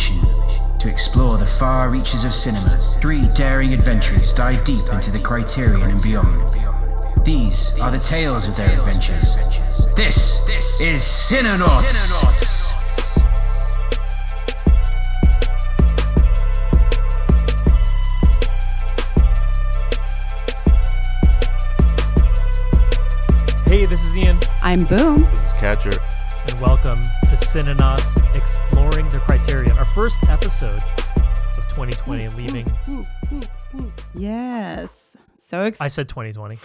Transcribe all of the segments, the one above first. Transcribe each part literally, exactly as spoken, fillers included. mission. To explore the far reaches of cinema, three daring adventurers dive deep into the Criterion and beyond. These are the tales of their adventures. This is Cinenauts! Hey, this is Ian. I'm Boom. This is Catcher. And welcome to Cinenauts, Exploring the Criterion, our first episode of twenty twenty and leaving. Ooh, ooh, ooh, ooh. Yes. So excited. I said twenty twenty.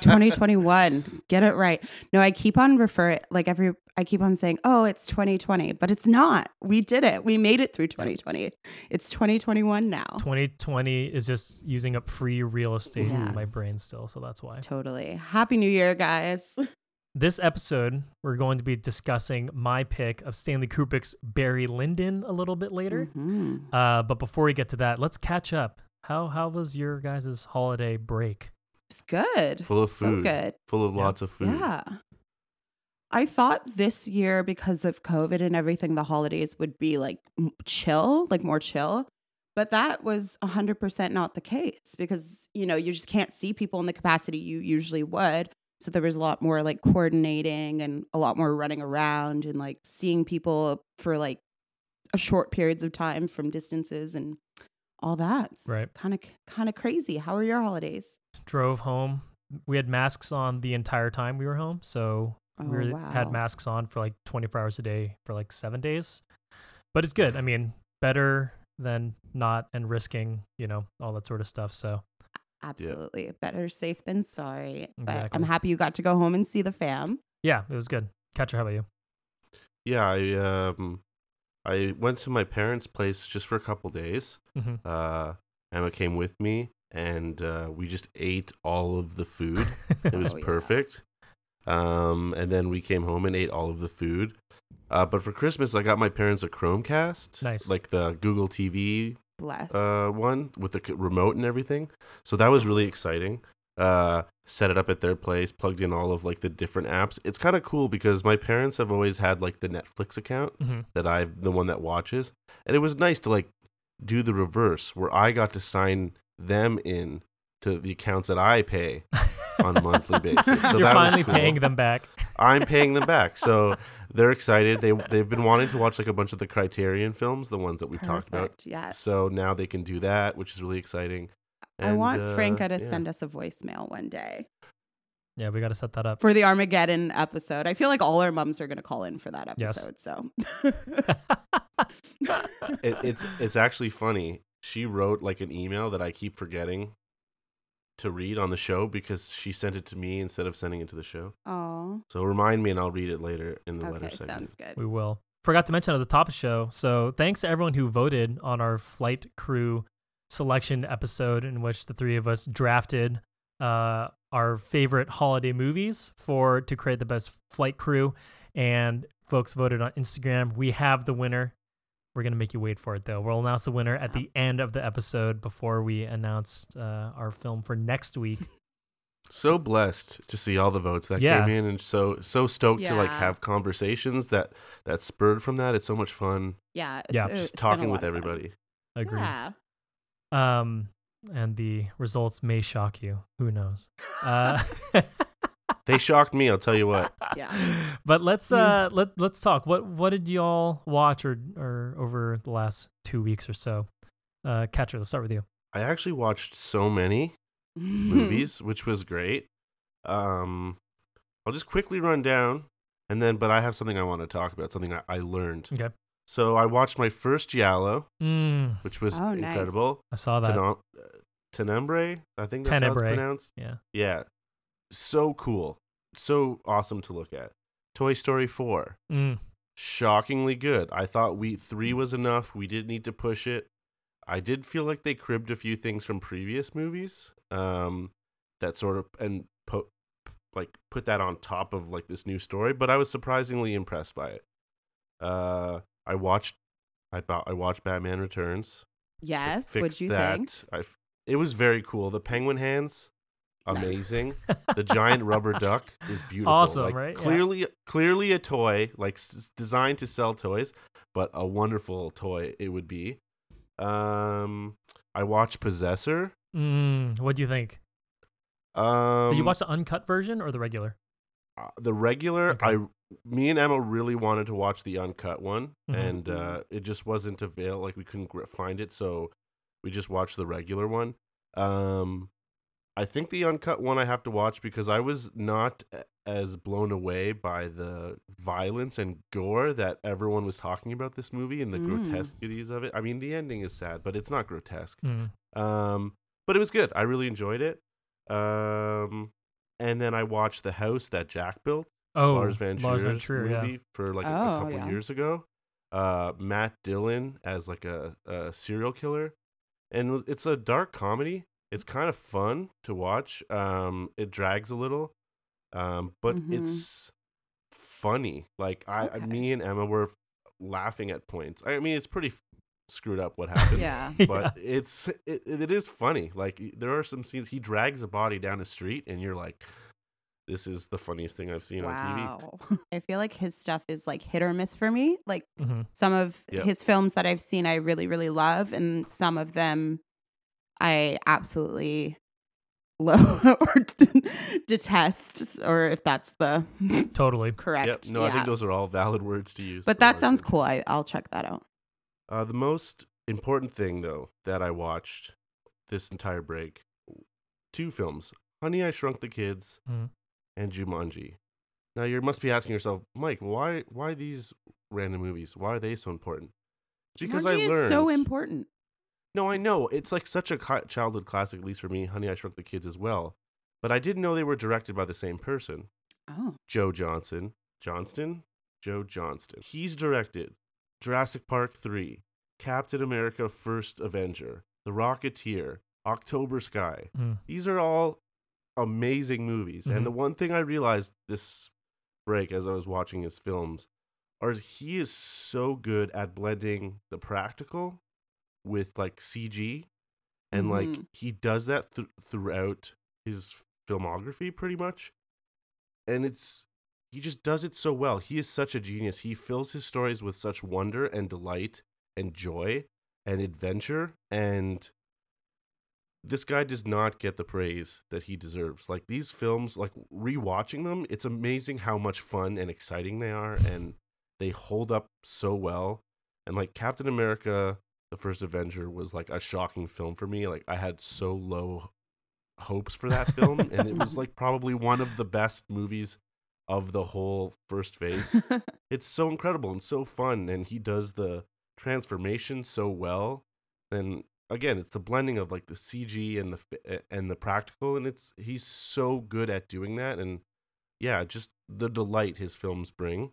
twenty twenty-one. Get it right. No, I keep on referring, like every, I keep on saying, oh, it's twenty twenty, but it's not. We did it. We made it through twenty twenty. It's twenty twenty-one now. twenty twenty is just using up free real estate yes. in my brain still, so that's why. Totally. Happy New Year, guys. This episode, we're going to be discussing my pick of Stanley Kubrick's Barry Lyndon a little bit later. Mm-hmm. Uh, but before we get to that, let's catch up. How how was your guys' holiday break? It's good. Full of food. So good. Full of yeah. lots of food. Yeah. I thought this year, because of COVID and everything, the holidays would be like chill, like more chill. But that was one hundred percent not the case because, you know, you just can't see people in the capacity you usually would. So there was a lot more like coordinating and a lot more running around and like seeing people for like a short periods of time from distances and all that. It's right. Kind of kind of crazy. How were your holidays? Drove home. We had masks on the entire time we were home. So oh, we were, wow. had masks on for like twenty-four hours a day for like seven days. But it's good. I mean, better than not and risking, you know, all that sort of stuff. So. Absolutely. Yeah. Better safe than sorry. Exactly. But I'm happy you got to go home and see the fam. Yeah, it was good. Catcher, how about you? Yeah, I um, I went to my parents' place just for a couple days. Mm-hmm. Uh, Emma came with me, and uh, we just ate all of the food. It was oh, perfect. Yeah. Um, and then we came home and ate all of the food. Uh, but for Christmas, I got my parents a Chromecast. Nice. Like the Google T V Bless. Uh, one with the remote and everything. So that was really exciting. Uh, set it up at their place, plugged in all of like the different apps. It's kind of cool because my parents have always had like the Netflix account mm-hmm. that I'm the one that watches. And it was nice to like do the reverse where I got to sign them in to the accounts that I pay on a monthly basis. So You're that finally was cool. paying them back. I'm paying them back. So they're excited. They, they've been wanting to watch like a bunch of the Criterion films, the ones that we've Perfect, talked about. Yes. So now they can do that, which is really exciting. And, I want uh, Franca to yeah. send us a voicemail one day. Yeah, we got to set that up. For the Armageddon episode. I feel like all our moms are going to call in for that episode. Yes. So it, it's it's actually funny. She wrote like an email that I keep forgetting to read on the show because she sent it to me instead of sending it to the show. Oh. So remind me and I'll read it later in the okay, letter section. Sounds good. We will. Forgot to mention at the top of the show. So thanks to everyone who voted on our flight crew selection episode in which the three of us drafted uh, our favorite holiday movies for to create the best flight crew. And folks voted on Instagram. We have the winner. We're going to make you wait for it, though. We'll announce the winner at the end of the episode before we announce uh, our film for next week. So blessed to see all the votes that yeah. came in and so so stoked yeah. to like have conversations that, that spurred from that. It's so much fun. Yeah. It's, yeah. Just it's talking with everybody. Agreed. Yeah. Um, and the results may shock you. Who knows? Uh They shocked me, I'll tell you what. Yeah. But let's uh let let's talk. What what did y'all watch or or over the last two weeks or so? Uh Catcher, let's start with you. I actually watched so many movies, which was great. Um I'll just quickly run down and then but I have something I want to talk about, something I, I learned. Okay. So I watched my first Giallo, mm. which was oh, incredible. Nice. I saw that. Ten- Tenebre, I think that's Tenebre. How it's pronounced. Yeah. Yeah. So cool. So awesome to look at. Toy Story four. Mm. Shockingly good. I thought we three was enough. We didn't need to push it. I did feel like they cribbed a few things from previous movies um, that sort of and po- like put that on top of like this new story, but I was surprisingly impressed by it. Uh, I watched I, bought, I watched Batman Returns. Yes, what'd you that. think? I, it was very cool. The penguin hands. amazing. The giant rubber duck is beautiful. Awesome, like, right? Clearly, yeah. clearly a toy, like s- designed to sell toys, but a wonderful toy it would be. Um, I watched Possessor. Mm, what do you think? Um, Did you watch the uncut version or the regular? Uh, the regular, okay. I, me and Emma really wanted to watch the uncut one, mm-hmm. and uh, it just wasn't available. Like, we couldn't find it, so we just watched the regular one. Um, I think the uncut one I have to watch because I was not as blown away by the violence and gore that everyone was talking about this movie and the mm. grotesquities of it. I mean, the ending is sad, but it's not grotesque. Mm. Um, but it was good. I really enjoyed it. Um, and then I watched The House That Jack Built, oh, Lars von Trier's Lars Trier, movie yeah. for like a, oh, a couple yeah. years ago. Uh, Matt Dillon as like a, a serial killer, and it's a dark comedy. It's kind of fun to watch. Um, it drags a little, um, but mm-hmm. it's funny. Like I, okay. me and Emma were laughing at points. I mean, it's pretty f- screwed up what happens, yeah. but yeah. it's it, it is funny. Like there are some scenes. He drags a body down a street, and you're like, "This is the funniest thing I've seen wow. on T V." I feel like his stuff is like hit or miss for me. Like mm-hmm. some of yep. his films that I've seen, I really, really love, and some of them. I absolutely love or detest, or if that's the totally correct. Yep. No, yeah. I think those are all valid words to use. But that Martin. sounds cool. I, I'll check that out. Uh, the most important thing, though, that I watched this entire break, two films, Honey, I Shrunk the Kids mm. and Jumanji. Now, you must be asking yourself, Mike, why why these random movies? Why are they so important? Because Jumanji I learned. Is so important. No, I know. It's like such a childhood classic, at least for me. Honey, I Shrunk the Kids as well. But I didn't know they were directed by the same person. Oh. Joe Johnston. Johnston? Joe Johnston. He's directed Jurassic Park three, Captain America: First Avenger, The Rocketeer, October Sky. Mm. These are all amazing movies. Mm-hmm. And the one thing I realized this break as I was watching his films are he is so good at blending the practical with like C G, and mm-hmm. like he does that th- throughout his filmography pretty much, and it's he just does it so well. He is such a genius. He fills his stories with such wonder and delight and joy and adventure, and this guy does not get the praise that he deserves. Like these films, like rewatching them, it's amazing how much fun and exciting they are, and they hold up so well. And like Captain America: The First Avenger was like a shocking film for me. Like I had so low hopes for that film, and it was like probably one of the best movies of the whole first phase. It's so incredible and so fun, and he does the transformation so well. And again, it's the blending of like the C G and the and the practical, and it's he's so good at doing that. And yeah, just the delight his films bring.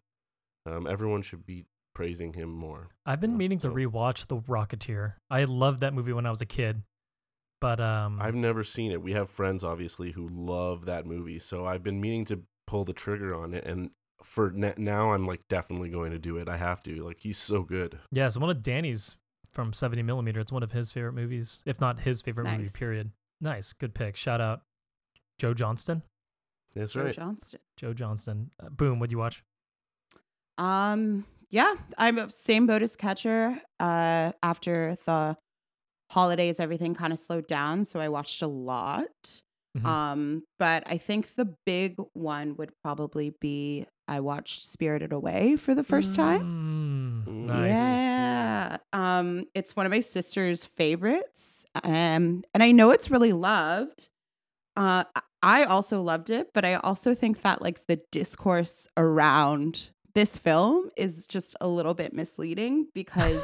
Um, everyone should be praising him more. I've been meaning to rewatch The Rocketeer. I loved that movie when I was a kid, but um, I've never seen it. We have friends, obviously, who love that movie, so I've been meaning to pull the trigger on it. And for ne- now, I'm like definitely going to do it. I have to. Like he's so good. Yeah, it's one of Danny's from seventy millimeter. It's one of his favorite movies, if not his favorite nice. movie. Period. Nice, good pick. Shout out, Joe Johnston. That's Joe right, Johnston. Joe Johnston. Uh, boom. What'd you watch? Um. Yeah, I'm a same boat as Catcher. Uh, after the holidays, everything kind of slowed down, so I watched a lot. Mm-hmm. Um, but I think the big one would probably be I watched Spirited Away for the first time. Mm, nice. Yeah. Um, it's one of my sister's favorites, um, and I know it's really loved. Uh, I also loved it, but I also think that like the discourse around this film is just a little bit misleading because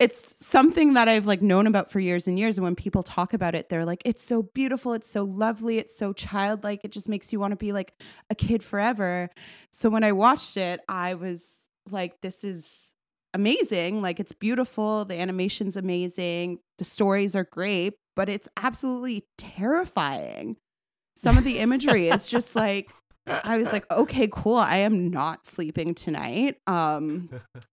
it's something that I've like known about for years and years. And when people talk about it, they're like, it's so beautiful. It's so lovely. It's so childlike. It just makes you want to be like a kid forever. So when I watched it, I was like, this is amazing. Like it's beautiful. The animation's amazing. The stories are great, but it's absolutely terrifying. Some of the imagery is just like, I was like, okay, cool. I am not sleeping tonight. Um,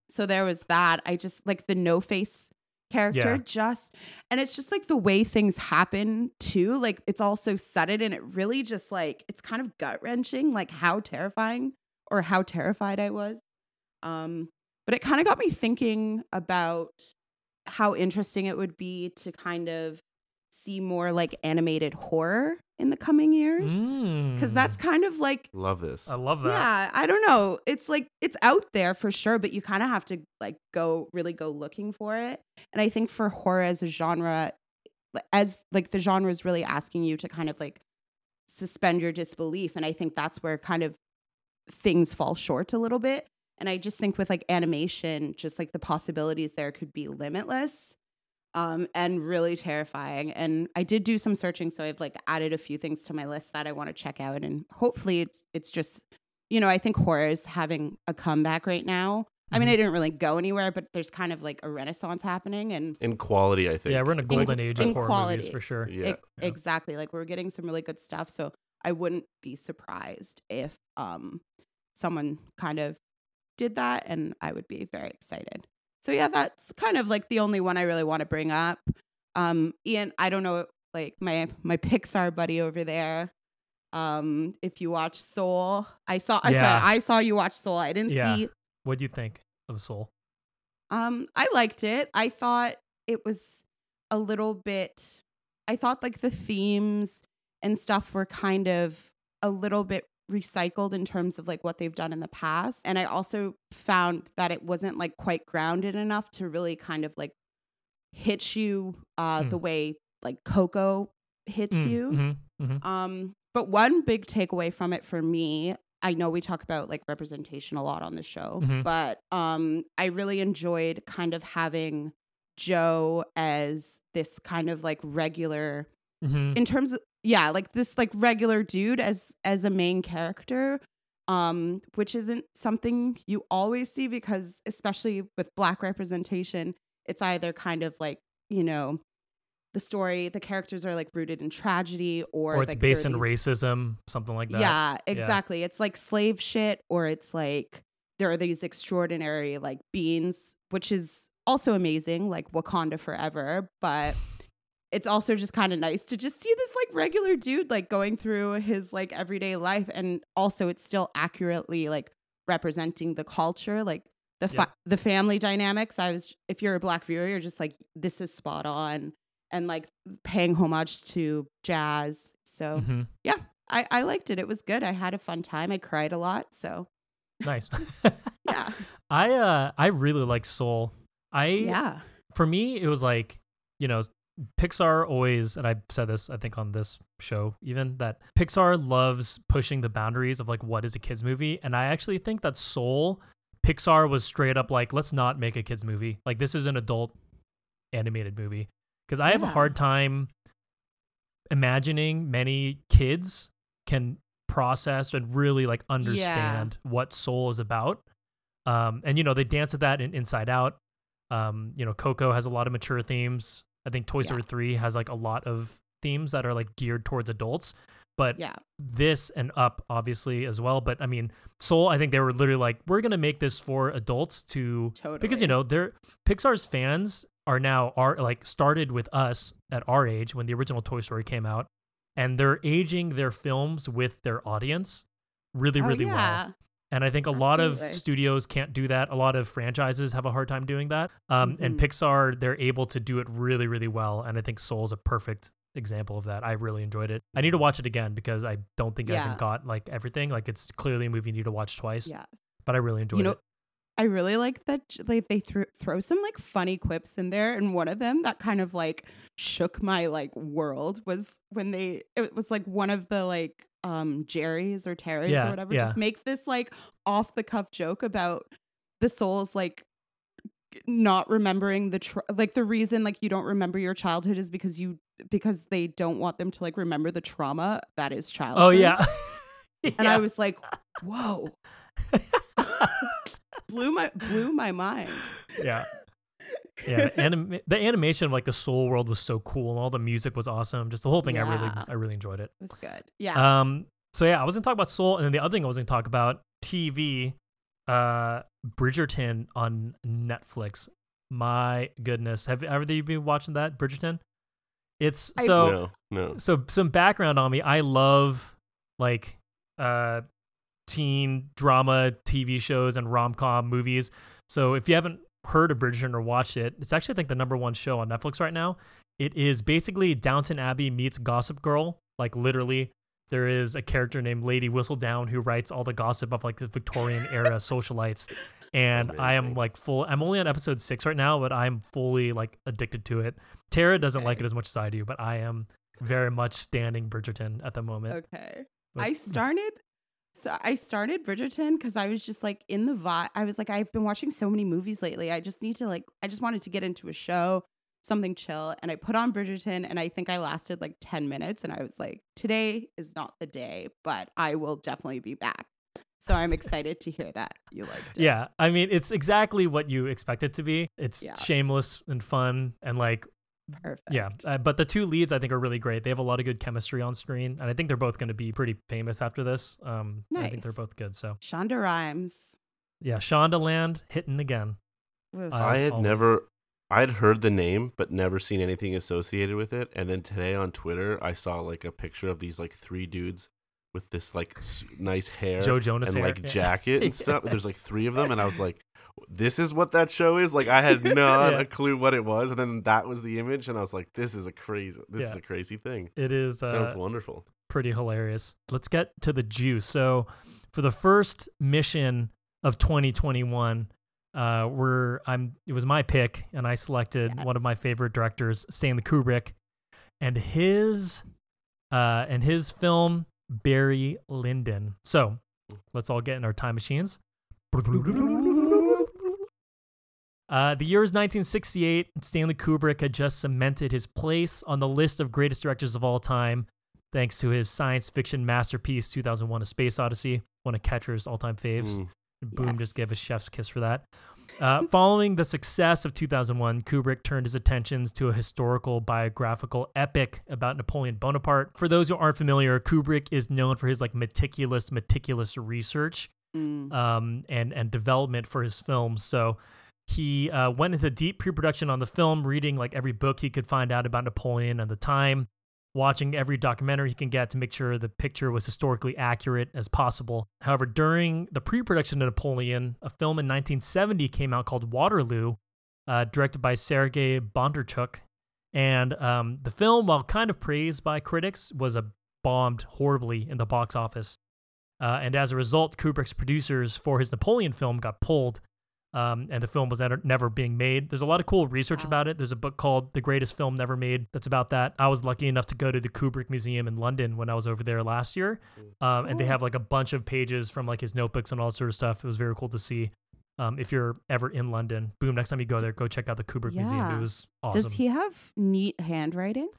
so there was that. I just like the no face character. Yeah. Just, and it's just like the way things happen too. Like it's all so sudden, and it really just like, it's kind of gut wrenching, like how terrifying or how terrified I was. Um, but it kind of got me thinking about how interesting it would be to kind of see more like animated horror in the coming years, because mm. that's kind of like, love this. I love that. Yeah, I don't know. It's like, it's out there for sure, but you kind of have to like go really go looking for it. And I think for horror as a genre, as like the genre is really asking you to kind of like suspend your disbelief. And I think that's where kind of things fall short a little bit. And I just think with like animation, just like the possibilities there could be limitless. Um, and really terrifying. And I did do some searching, so I've like added a few things to my list that I want to check out. And hopefully it's it's just, you know, I think horror is having a comeback right now. I mean, I didn't really go anywhere, but there's kind of like a renaissance happening. And in quality, I think. Yeah, we're in a golden in, age of horror quality. Movies for sure. Yeah. It, yeah. Exactly. Like we're getting some really good stuff. So I wouldn't be surprised if um someone kind of did that, and I would be very excited. So yeah, that's kind of like the only one I really want to bring up. Um, Ian, I don't know, like my my Pixar buddy over there. Um, if you watch Soul, I saw. I'm yeah. sorry, I saw you watch Soul. I didn't yeah. see. What do you think of Soul? Um, I liked it. I thought it was a little bit. I thought like the themes and stuff were kind of a little bit recycled in terms of like what they've done in the past. And I also found that it wasn't like quite grounded enough to really kind of like hit you uh mm. the way like Coco hits mm, you. Mm-hmm, mm-hmm. Um but one big takeaway from it for me, I know we talk about like representation a lot on the show, mm-hmm. but um I really enjoyed kind of having Joe as this kind of like regular mm-hmm. in terms of Yeah, like this like regular dude as as a main character, um, which isn't something you always see, because especially with Black representation, it's either kind of like, you know, the story, the characters are like rooted in tragedy, or, or it's like based in these, racism, something like that. Yeah, exactly. Yeah. It's like slave shit, or it's like there are these extraordinary like beings, which is also amazing, like Wakanda Forever, but it's also just kind of nice to just see this like regular dude like going through his like everyday life. And also it's still accurately like representing the culture, like the fa- yeah. the family dynamics. I was, if you're a Black viewer, you're just like, this is spot on, and like paying homage to jazz. So mm-hmm. yeah, I-, I liked it. It was good. I had a fun time. I cried a lot. So nice. yeah. I, uh, I really like Soul. I, yeah. For me, it was like, you know, Pixar always, and I said this, I think on this show even, that Pixar loves pushing the boundaries of like what is a kids movie. And I actually think that Soul, Pixar was straight up like, let's not make a kids movie. Like this is an adult animated movie. Because I yeah. have a hard time imagining many kids can process and really like understand yeah. what Soul is about. Um, and you know, they dance at that in Inside Out. Um, you know, Coco has a lot of mature themes. I think Toy Story yeah. three has like a lot of themes that are like geared towards adults, but yeah. this and Up obviously as well. But I mean, Soul, I think they were literally like, we're going to make this for adults to, totally. Because you know, they're Pixar's fans are now are like started with us at our age when the original Toy Story came out, and they're aging their films with their audience really, oh, really yeah. well. And I think a Absolutely. lot of studios can't do that. A lot of franchises have a hard time doing that. Um, mm-hmm. And Pixar, they're able to do it really, really well. And I think Soul is a perfect example of that. I really enjoyed it. I need to watch it again because I don't think yeah. I even got like everything. Like it's clearly a movie you need to watch twice. Yeah. But I really enjoyed you know, it. I really like that like they threw, throw some like funny quips in there. And one of them that kind of like shook my like world was when they, it was like one of the like, um Jerry's or Terry's yeah, or whatever yeah. just make this like off the cuff joke about the Soul's like not remembering the tr- like the reason like you don't remember your childhood is because you because they don't want them to like remember the trauma that is childhood. Oh yeah. yeah. And I was like, whoa. blew my blew my mind. Yeah. Yeah, the, anim- the animation of like the Soul world was so cool, and all the music was awesome. Just the whole thing, yeah. I really, I really enjoyed it. It was good. Yeah. Um. So yeah, I was gonna talk about Soul, and then the other thing I was gonna talk about T V, uh, Bridgerton on Netflix. my goodness. Have either you been watching that, Bridgerton? It's so no, no. So some background on me. I love like uh, teen drama T V shows and rom-com movies. So if you haven't heard of Bridgerton or watched it, it's actually I think the number one show on Netflix right now. It is basically Downton Abbey meets Gossip Girl. Like literally, there is a character named Lady Whistledown who writes all the gossip of like the Victorian era socialites. And amazing. I am like full, I'm only on episode six right now, but I'm fully like addicted to it. Tara doesn't okay. like it as much as I do, but I am very much standing Bridgerton at the moment. Okay. But, I started, so I started Bridgerton because I was just like in the vibe. I was like, I've been watching so many movies lately. I just need to like, I just wanted to get into a show, something chill. And I put on Bridgerton and I think I lasted like ten minutes and I was like, today is not the day, but I will definitely be back. So I'm excited to hear that you liked it. Yeah, I mean, it's exactly what you expect it to be. It's yeah. shameless and fun and like, perfect. Yeah, uh, but the two leads I think are really great. They have a lot of good chemistry on screen, and I think they're both going to be pretty famous after this. Um, nice. I think they're both good. So Shonda Rhimes. Yeah, Shondaland hitting again. Oof. I had always. never, I'd heard the name, but never seen anything associated with it. And then today on Twitter, I saw like a picture of these like three dudes with this like nice hair Joe Jonas and hair. like jacket and stuff. There's like three of them. And I was like, this is what that show is? Like I had not yeah. a clue what it was. And then that was the image. And I was like, this is a crazy, this yeah. is a crazy thing. It is. It sounds uh, wonderful. Pretty hilarious. Let's get to the juice. So for the first mission of twenty twenty-one, uh, we're, I'm, it was my pick and I selected yes. one of my favorite directors, Stanley Kubrick, and his, uh, and his film, Barry Lyndon. So let's all get in our time machines. Uh, the year is nineteen sixty-eight. Stanley Kubrick had just cemented his place on the list of greatest directors of all time, thanks to his science fiction masterpiece, two thousand one: A Space Odyssey, one of Catcher's all-time faves. Mm. Boom, yes. Just gave a chef's kiss for that. Uh, following the success of two thousand one, Kubrick turned his attentions to a historical biographical epic about Napoleon Bonaparte. For those who aren't familiar, Kubrick is known for his like meticulous, meticulous research mm. um, and, and development for his films. So he uh, went into deep pre-production on the film, reading like every book he could find out about Napoleon at the time, watching every documentary he can get to make sure the picture was historically accurate as possible. However, during the pre-production of Napoleon, a film in nineteen seventy came out called Waterloo, uh, directed by Sergei Bondarchuk. And um, the film, while kind of praised by critics, was uh, bombed horribly in the box office. Uh, and as a result, Kubrick's producers for his Napoleon film got pulled, Um, and the film was never being made. There's a lot of cool research wow. about it. There's a book called The Greatest Film Never Made that's about that. I was lucky enough to go to the Kubrick Museum in London when I was over there last year. Um, and they have like a bunch of pages from like his notebooks and all that sort of stuff. It was very cool to see. Um, if you're ever in London, boom, next time you go there, go check out the Kubrick yeah. Museum. It was awesome. Does he have neat handwriting?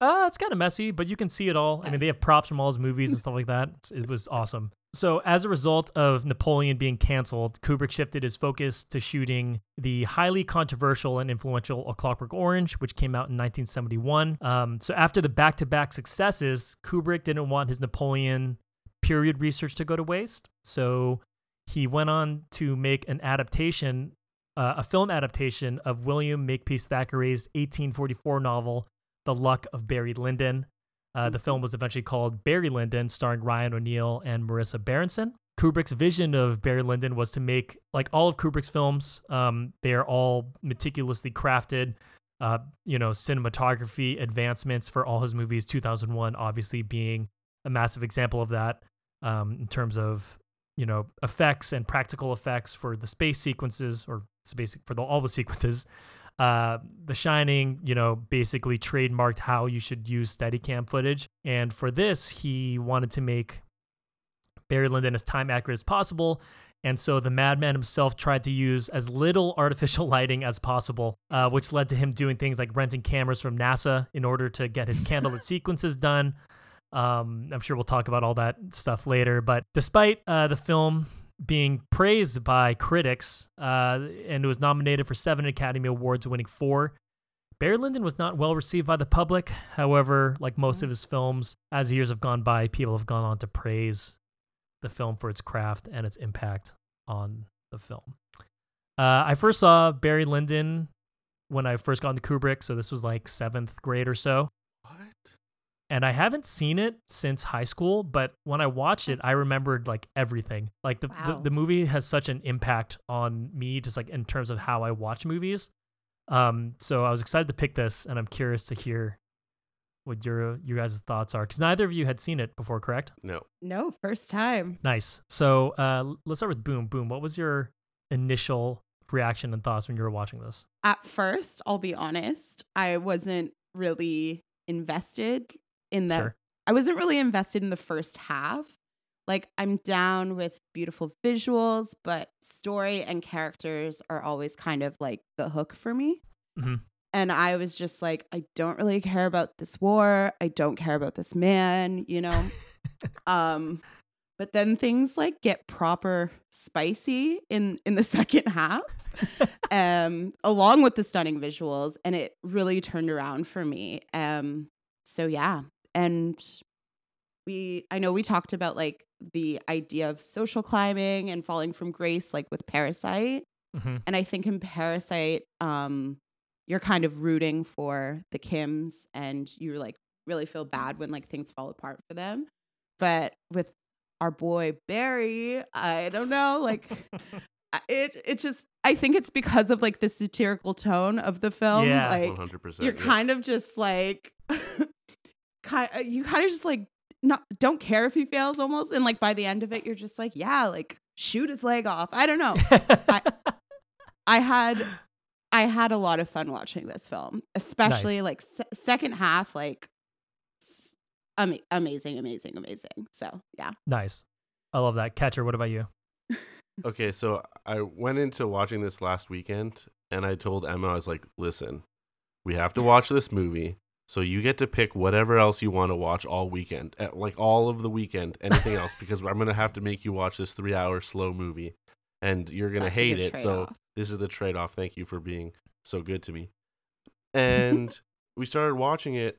Uh, it's kind of messy, but you can see it all. I mean, they have props from all his movies and stuff like that. It was awesome. So as a result of Napoleon being canceled, Kubrick shifted his focus to shooting the highly controversial and influential A Clockwork Orange, which came out in nineteen seventy-one. Um, so after the back-to-back successes, Kubrick didn't want his Napoleon period research to go to waste. So he went on to make an adaptation, uh, a film adaptation of William Makepeace Thackeray's eighteen forty-four novel, The Luck of Barry Lyndon. Uh, the film was eventually called Barry Lyndon, starring Ryan O'Neal and Marissa Berenson. Kubrick's vision of Barry Lyndon was to make, like all of Kubrick's films, um, they are all meticulously crafted, uh, you know, cinematography advancements for all his movies, two thousand one obviously being a massive example of that um, in terms of, you know, effects and practical effects for the space sequences or space, for the, all the sequences. Uh, The Shining, you know, basically trademarked how you should use Steadicam footage. And for this, he wanted to make Barry Lyndon as time accurate as possible. And so the madman himself tried to use as little artificial lighting as possible, uh, which led to him doing things like renting cameras from NASA in order to get his candlelit sequences done. Um, I'm sure we'll talk about all that stuff later. But despite uh, the film being praised by critics, uh, and it was nominated for seven Academy Awards, winning four. Barry Lyndon was not well received by the public. However, like most of his films, as years have gone by, people have gone on to praise the film for its craft and its impact on the film. Uh, I first saw Barry Lyndon when I first got into Kubrick, so this was like seventh grade or so. What? And I haven't seen it since high school, but when I watched it, I remembered like everything. Like the, wow. the, the movie has such an impact on me, just like in terms of how I watch movies. Um, so I was excited to pick this, and I'm curious to hear what your you guys' thoughts are, because neither of you had seen it before, correct? No. No, first time. Nice. So uh, let's start with Boom. Boom, what was your initial reaction and thoughts when you were watching this? At first, I'll be honest, I wasn't really invested in the... Sure. I wasn't really invested in the first half. Like, I'm down with beautiful visuals, but story and characters are always kind of like the hook for me. Mm-hmm. And I was just like, I don't really care about this war. I don't care about this man, you know. um, but then things like get proper spicy in, in the second half, um, along with the stunning visuals. And it really turned around for me. Um, so, yeah. And we I know we talked about like the idea of social climbing and falling from grace, like with Parasite. Mm-hmm. And I think in Parasite, um, you're kind of rooting for the Kims, and you like really feel bad when like things fall apart for them. But with our boy Barry, I don't know, like it it just I think it's because of like the satirical tone of the film. Yeah, like one hundred percent, you're yeah. kind of just like kind you kind of just like not don't care if he fails almost, and like by the end of it you're just like, yeah, like shoot his leg off. I don't know. I, I had I had a lot of fun watching this film, especially nice. like se- second half, like am- amazing, amazing, amazing. So, yeah. Nice. I love that. Catcher, what about you? Okay, so I went into watching this last weekend, and I told Emma, I was like, listen, we have to watch this movie, so you get to pick whatever else you want to watch all weekend, like all of the weekend, anything else, because I'm going to have to make you watch this three-hour slow movie, and you're going to hate it, so... This is the trade-off. Thank you for being so good to me. And we started watching it,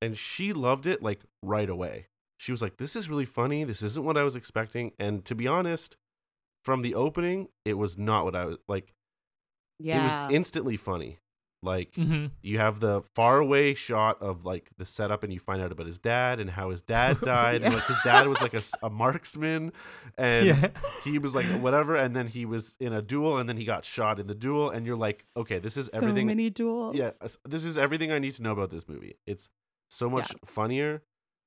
and she loved it, like, right away. She was like, this is really funny. This isn't what I was expecting. And to be honest, from the opening, it was not what I was, like, yeah. It was instantly funny. Like, mm-hmm. you have the faraway shot of, like, the setup, and you find out about his dad and how his dad died. yeah. And, like, his dad was, like, a, a marksman, and yeah. he was, like, whatever, and then he was in a duel, and then he got shot in the duel, and you're like, okay, this is everything. So many duels. Yeah, this is everything I need to know about this movie. It's so much yeah. funnier.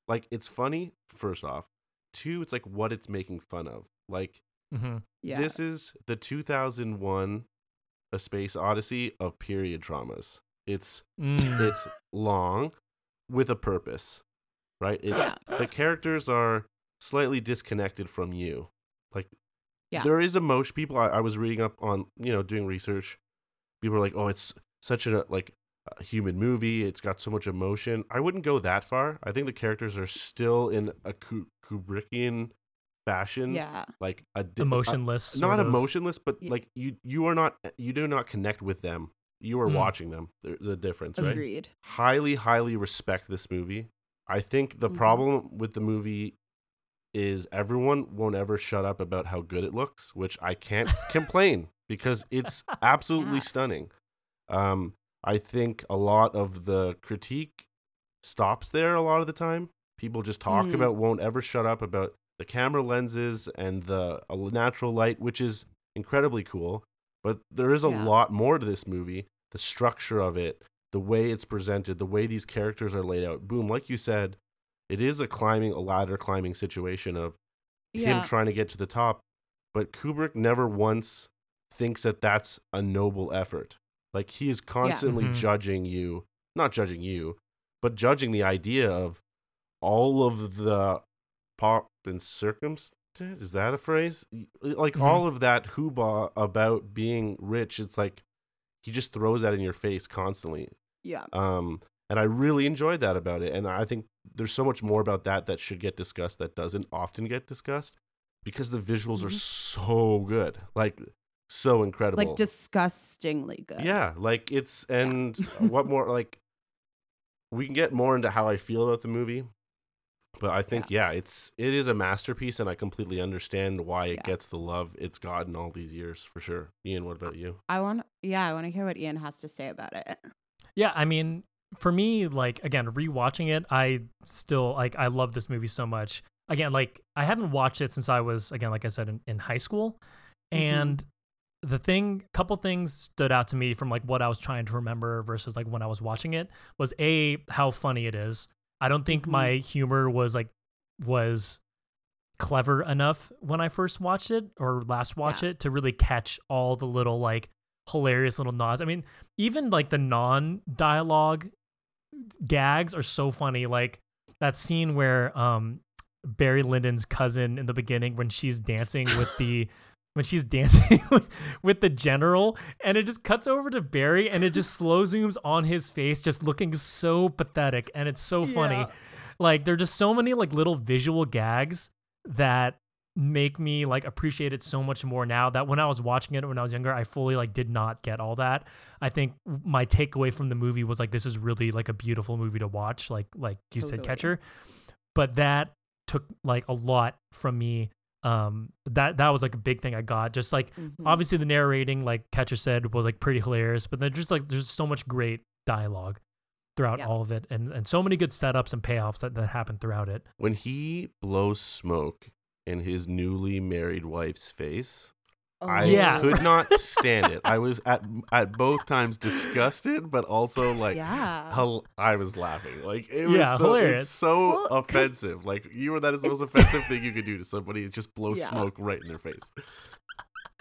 Like, it's funny, first off. Two, it's, like, what it's making fun of. Like, mm-hmm. yeah. this is the two thousand one... A Space Odyssey of period dramas. It's mm. it's long with a purpose, right? It's yeah. the characters are slightly disconnected from you. Like yeah. there is emotion. People I, I was reading up on, you know, doing research. People are like, oh, it's such a like a human movie. It's got so much emotion. I wouldn't go that far. I think the characters are still in a Kubrickian fashion, yeah, like a di- emotionless, a, not of. emotionless, but yeah. like you, you are not, you do not connect with them. You are mm. watching them. There's a difference, Agreed. right? Agreed. Highly, highly respect this movie. I think the mm. problem with the movie is everyone won't ever shut up about how good it looks, which I can't complain because it's absolutely yeah. stunning. Um, I think a lot of the critique stops there a lot of the time. People just talk mm. about, won't ever shut up about the camera lenses and the natural light, which is incredibly cool, but there is a yeah. lot more to this movie. The structure of it, the way it's presented, the way these characters are laid out. Boom, like you said, it is a climbing, a ladder climbing situation of yeah. him trying to get to the top, but Kubrick never once thinks that that's a noble effort. Like, he is constantly yeah. mm-hmm. judging you, not judging you, but judging the idea of all of the pop and circumstance, is that a phrase? Like, mm-hmm. all of that hoobah about being rich, it's like he just throws that in your face constantly. Yeah. Um, and I really enjoyed that about it. And I think there's so much more about that that should get discussed that doesn't often get discussed because the visuals mm-hmm. are so good. Like, so incredible. Like, disgustingly good. Yeah. Like, it's, and yeah. what more, like, we can get more into how I feel about the movie. But I think, yeah. yeah, it's it is a masterpiece, and I completely understand why it yeah. gets the love it's gotten all these years, for sure. Ian, what about you? I want, yeah, I want to hear what Ian has to say about it. Yeah, I mean, for me, like, again, rewatching it, I still, like, I love this movie so much. Again, like, I haven't watched it since I was, again, like I said, in, in high school. Mm-hmm. And the thing, couple things stood out to me from, like, what I was trying to remember versus, like, when I was watching it was, A, how funny it is. I don't think mm-hmm. my humor was like was clever enough when I first watched it or last watched yeah. it to really catch all the little like hilarious little nods. I mean, even like the non-dialogue gags are so funny. Like that scene where um, Barry Lyndon's cousin in the beginning when she's dancing with the when she's dancing with the general, and it just cuts over to Barry and it just slow zooms on his face, just looking so pathetic. And it's so funny. Yeah. Like there are just so many like little visual gags that make me like appreciate it so much more now, that when I was watching it when I was younger, I fully like did not get all that. I think my takeaway from the movie was like, this is really like a beautiful movie to watch. Like, like you totally. said, Catcher, but that took like a lot from me. Um, that, that was like a big thing I got. Just like, mm-hmm. obviously the narrating, like Catcher said, was like pretty hilarious, but then just like, there's so much great dialogue throughout yeah. all of it. And, and so many good setups and payoffs that, that happen throughout it. When he blows smoke in his newly married wife's face, oh, I yeah. could not stand it. I was at, at both times disgusted, but also like, yeah. hel- I was laughing. Like it was yeah, so, it's so well, offensive. Like you were, that is the most offensive thing you could do to somebody, is just blow yeah. smoke right in their face.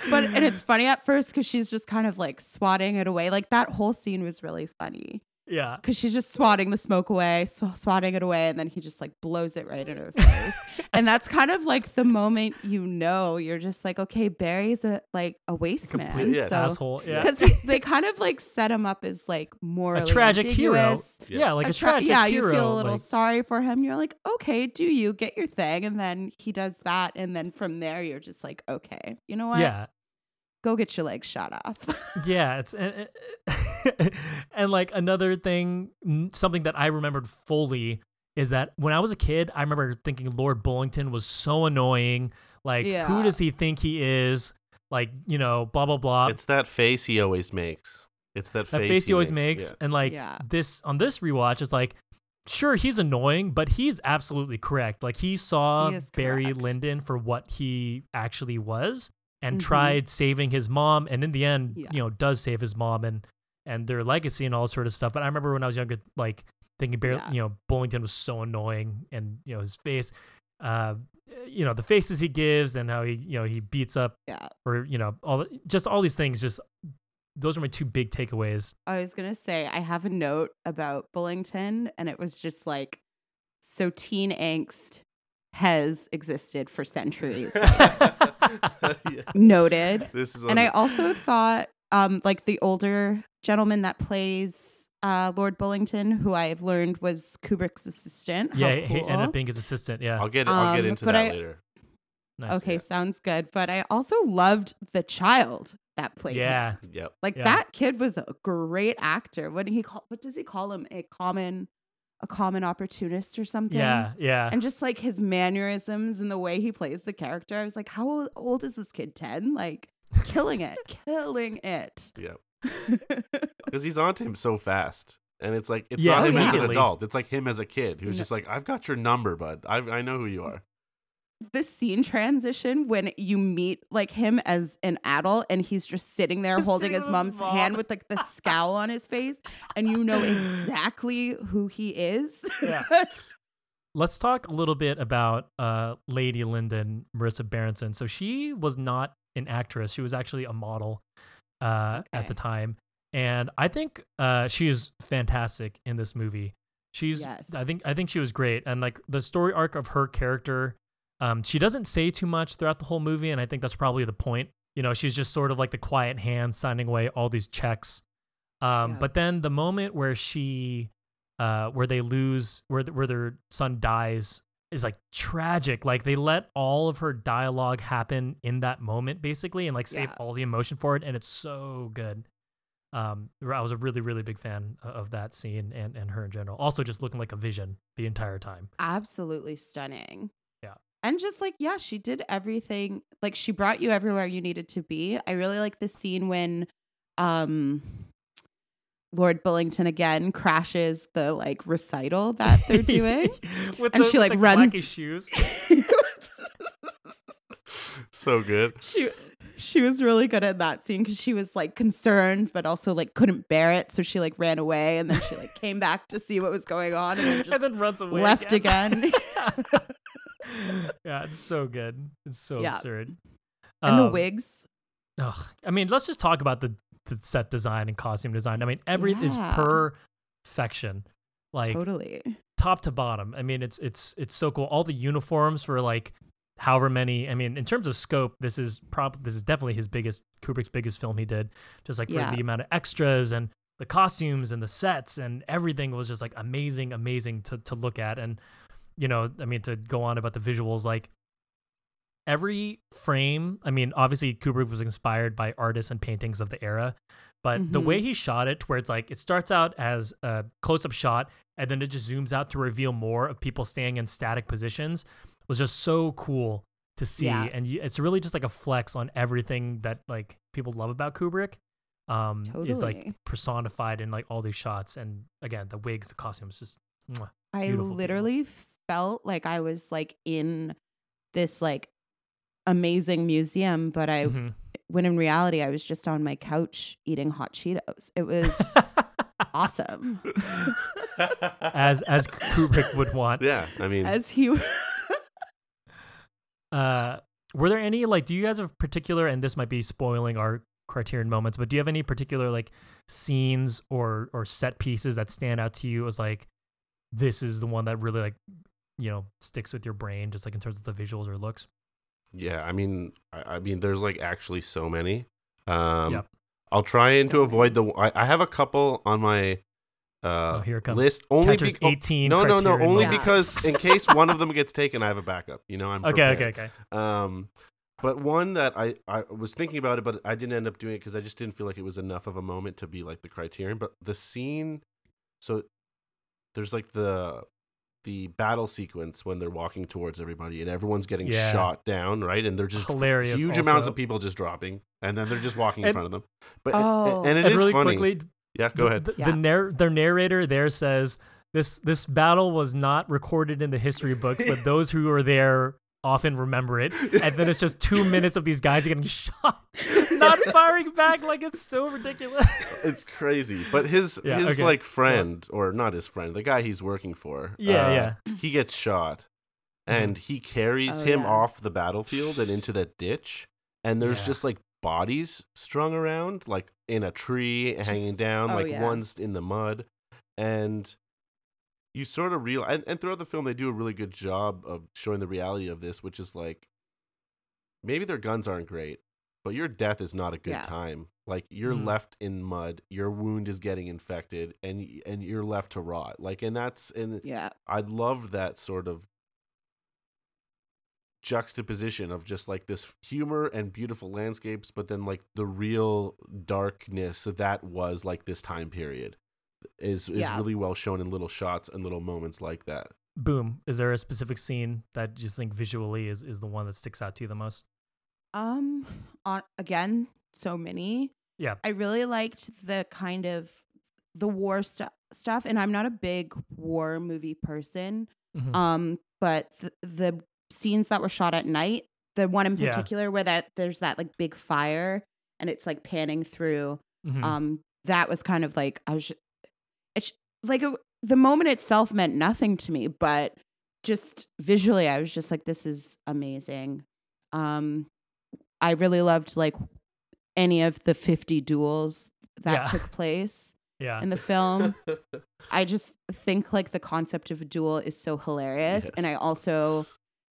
But, and it's funny at first, 'cause she's just kind of like swatting it away. Like that whole scene was really funny. Yeah. Because she's just swatting the smoke away, sw- swatting it away. And then he just like blows it right in her face. And that's kind of like the moment, you know, you're just like, okay, Barry's a, like a waste man. Complete, yeah, so, asshole. Yeah. Because they kind of like set him up as like morally a tragic ambiguous. Hero. Yeah. Like a, tra- a tragic yeah, hero. Yeah. You feel a little like... sorry for him. You're like, okay, do you get your thing? And then he does that. And then from there, you're just like, okay, you know what? Yeah. Go get your legs shot off. yeah, it's and, and like another thing, something that I remembered fully is that when I was a kid, I remember thinking Lord Bullington was so annoying. Like, yeah. who does he think he is? Like, you know, blah blah blah. It's that face he always makes. It's that, that face, face he always makes. makes. Yeah. And like yeah. this on this rewatch, it's like, sure, he's annoying, but he's absolutely correct. Like he saw he Barry correct. Lyndon for what he actually was. And mm-hmm. tried saving his mom, and in the end, yeah. you know, does save his mom and and their legacy and all sort of stuff. But I remember when I was younger, like thinking, Barry, yeah. you know, Bullington was so annoying, and you know, his face, uh, you know, the faces he gives, and how he, you know, he beats up, yeah. or you know, all just all these things. Just those are my two big takeaways. I was gonna say I have a note about Bullington, and it was just like, so teen angst has existed for centuries. yeah. Noted. This is and I also thought um like the older gentleman that plays uh Lord Bullington, who I've learned was Kubrick's assistant. Yeah, cool. He ended up being his assistant. Yeah. I'll get I'll um, get into that I, later. Nice. Okay, yeah. Sounds good. But I also loved the child that played yeah. him. Yep. Like yeah. that kid was a great actor. What did he call what does he call him? A common a common opportunist or something. Yeah, yeah. And just like his mannerisms and the way he plays the character. I was like, how old, old is this kid? ten? Like killing it, killing it. Yeah. Because he's onto him so fast. And it's like, it's yeah, not him yeah. as an adult. It's like him as a kid who's no. just like, I've got your number, bud. I I know who you are. This scene transition when you meet like him as an adult and he's just sitting there holding his mom's mom. hand with like the scowl on his face, and you know exactly who he is. Yeah. Let's talk a little bit about uh, Lady Lyndon, Marissa Berenson. So she was not an actress. She was actually a model uh, okay. at the time. And I think uh, she is fantastic in this movie. She's, yes. I think, I think she was great. And like the story arc of her character, Um, she doesn't say too much throughout the whole movie, and I think that's probably the point. You know, she's just sort of like the quiet hand signing away all these checks. Um, yeah. But then the moment where she, uh, where they lose, where the, where their son dies, is like tragic. Like they let all of her dialogue happen in that moment, basically, and like save yeah. all the emotion for it, and it's so good. Um, I was a really, really big fan of that scene and, and her in general. Also just looking like a vision the entire time. Absolutely stunning. Yeah. And just like, yeah, she did everything. Like she brought you everywhere you needed to be. I really like the scene when um, Lord Bullington again crashes the like recital that they're doing. With and the, she like the runs. Blacky shoes. So good. She she was really good at that scene because she was like concerned, but also like couldn't bear it. So she like ran away, and then she like came back to see what was going on, and then, just and then runs away. Left again. again. Yeah, it's so good. It's so yeah. absurd. And um, the wigs. Ugh. I mean, let's just talk about the, the set design and costume design. I mean, everything yeah. is perfection. Like totally top to bottom. I mean, it's it's it's so cool. All the uniforms for like. However many, I mean, in terms of scope, this is probably this is definitely his biggest Kubrick's biggest film he did. Just like for yeah. the amount of extras and the costumes and the sets and everything was just like amazing, amazing to to look at. And you know, I mean, to go on about the visuals, like every frame. I mean, obviously Kubrick was inspired by artists and paintings of the era, but mm-hmm. the way he shot it, where it's like it starts out as a close-up shot and then it just zooms out to reveal more of people staying in static positions. Was just so cool to see, yeah. and you, it's really just like a flex on everything that like people love about Kubrick. Um, totally. Is like personified in like all these shots, and again, the wigs, the costumes, just. Mwah, I literally beautiful. felt like I was like in this like amazing museum, but I, mm-hmm. when in reality, I was just on my couch eating hot Cheetos. It was. Awesome. as as Kubrick would want. Yeah, I mean. As he would. Uh, were there any, like, do you guys have particular, and this might be spoiling our Criterion moments, but do you have any particular, like, scenes or or set pieces that stand out to you as, like, this is the one that really, like, you know, sticks with your brain, just, like, in terms of the visuals or looks? Yeah, I mean, I, I mean, there's, like, actually so many. Um, yep. I'll try and so, to avoid the. I, I have a couple on my uh, oh, here it comes. list only because eighteen. No, no, no. Only yeah. because in case one of them gets taken, I have a backup. You know, I'm okay, prepared. okay, okay. Um, but one that I, I was thinking about it, but I didn't end up doing it because I just didn't feel like it was enough of a moment to be like the Criterion. But the scene, so there's like the the battle sequence when they're walking towards everybody and everyone's getting yeah. shot down, right? And they're just hilarious. Huge also. amounts of people just dropping, and then they're just walking and, in front of them. But oh. it, and it and is really funny. Quickly, yeah, go the, ahead. The, yeah. the narr- their narrator there says this this battle was not recorded in the history books, but those who are there often remember it. And then it's just two minutes of these guys getting shot, not firing back. Like it's so ridiculous. It's crazy. But his yeah, his okay. like friend yeah. or not his friend, the guy he's working for. Yeah, uh, yeah. He gets shot, and he carries oh, him yeah. off the battlefield and into that ditch. And there's yeah. just like bodies strung around, like in a tree, just, hanging down, oh, like yeah. one's in the mud, and. You sort of realize, and, and throughout the film, they do a really good job of showing the reality of this, which is like, maybe their guns aren't great, but your death is not a good yeah. time. Like you're mm. left in mud, your wound is getting infected, and and you're left to rot. Like, and that's and yeah, I love that sort of juxtaposition of just like this humor and beautiful landscapes, but then like the real darkness that was like this time period. is is yeah. really well shown in little shots and little moments like that. Boom. Is there a specific scene that you think visually is, is the one that sticks out to you the most? Um, on, again, so many. Yeah. I really liked the kind of the war stu- stuff, and I'm not a big war movie person, mm-hmm. um, but th- the scenes that were shot at night, the one in particular yeah. where that there's that like big fire and it's like panning through, mm-hmm. um, that was kind of like, I was just, It's like it, the moment itself meant nothing to me, but just visually, I was just like, this is amazing. Um, I really loved like any of the fifty duels that yeah. took place yeah. in the film. I just think like the concept of a duel is so hilarious. Yes. And I also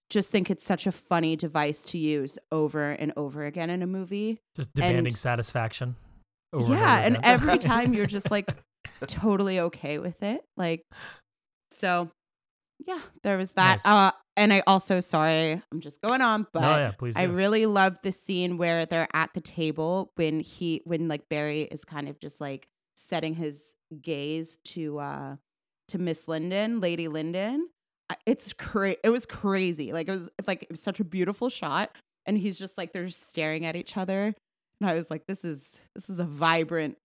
just think it's such a funny device to use over and over again in a movie. Just demanding and, satisfaction. Over yeah. And, over and every time you're just like, totally okay with it, like so yeah there was that nice. uh And I also, sorry, I'm just going on, but no, yeah, please, I yeah. really love the scene where they're at the table when he, when like Barry is kind of just like setting his gaze to, uh, to Miss Lyndon, Lady Lyndon. It's cra- It was crazy. Like it was like it was such a beautiful shot. And he's just like, they're just staring at each other. And I was like, this is, this is a vibrant,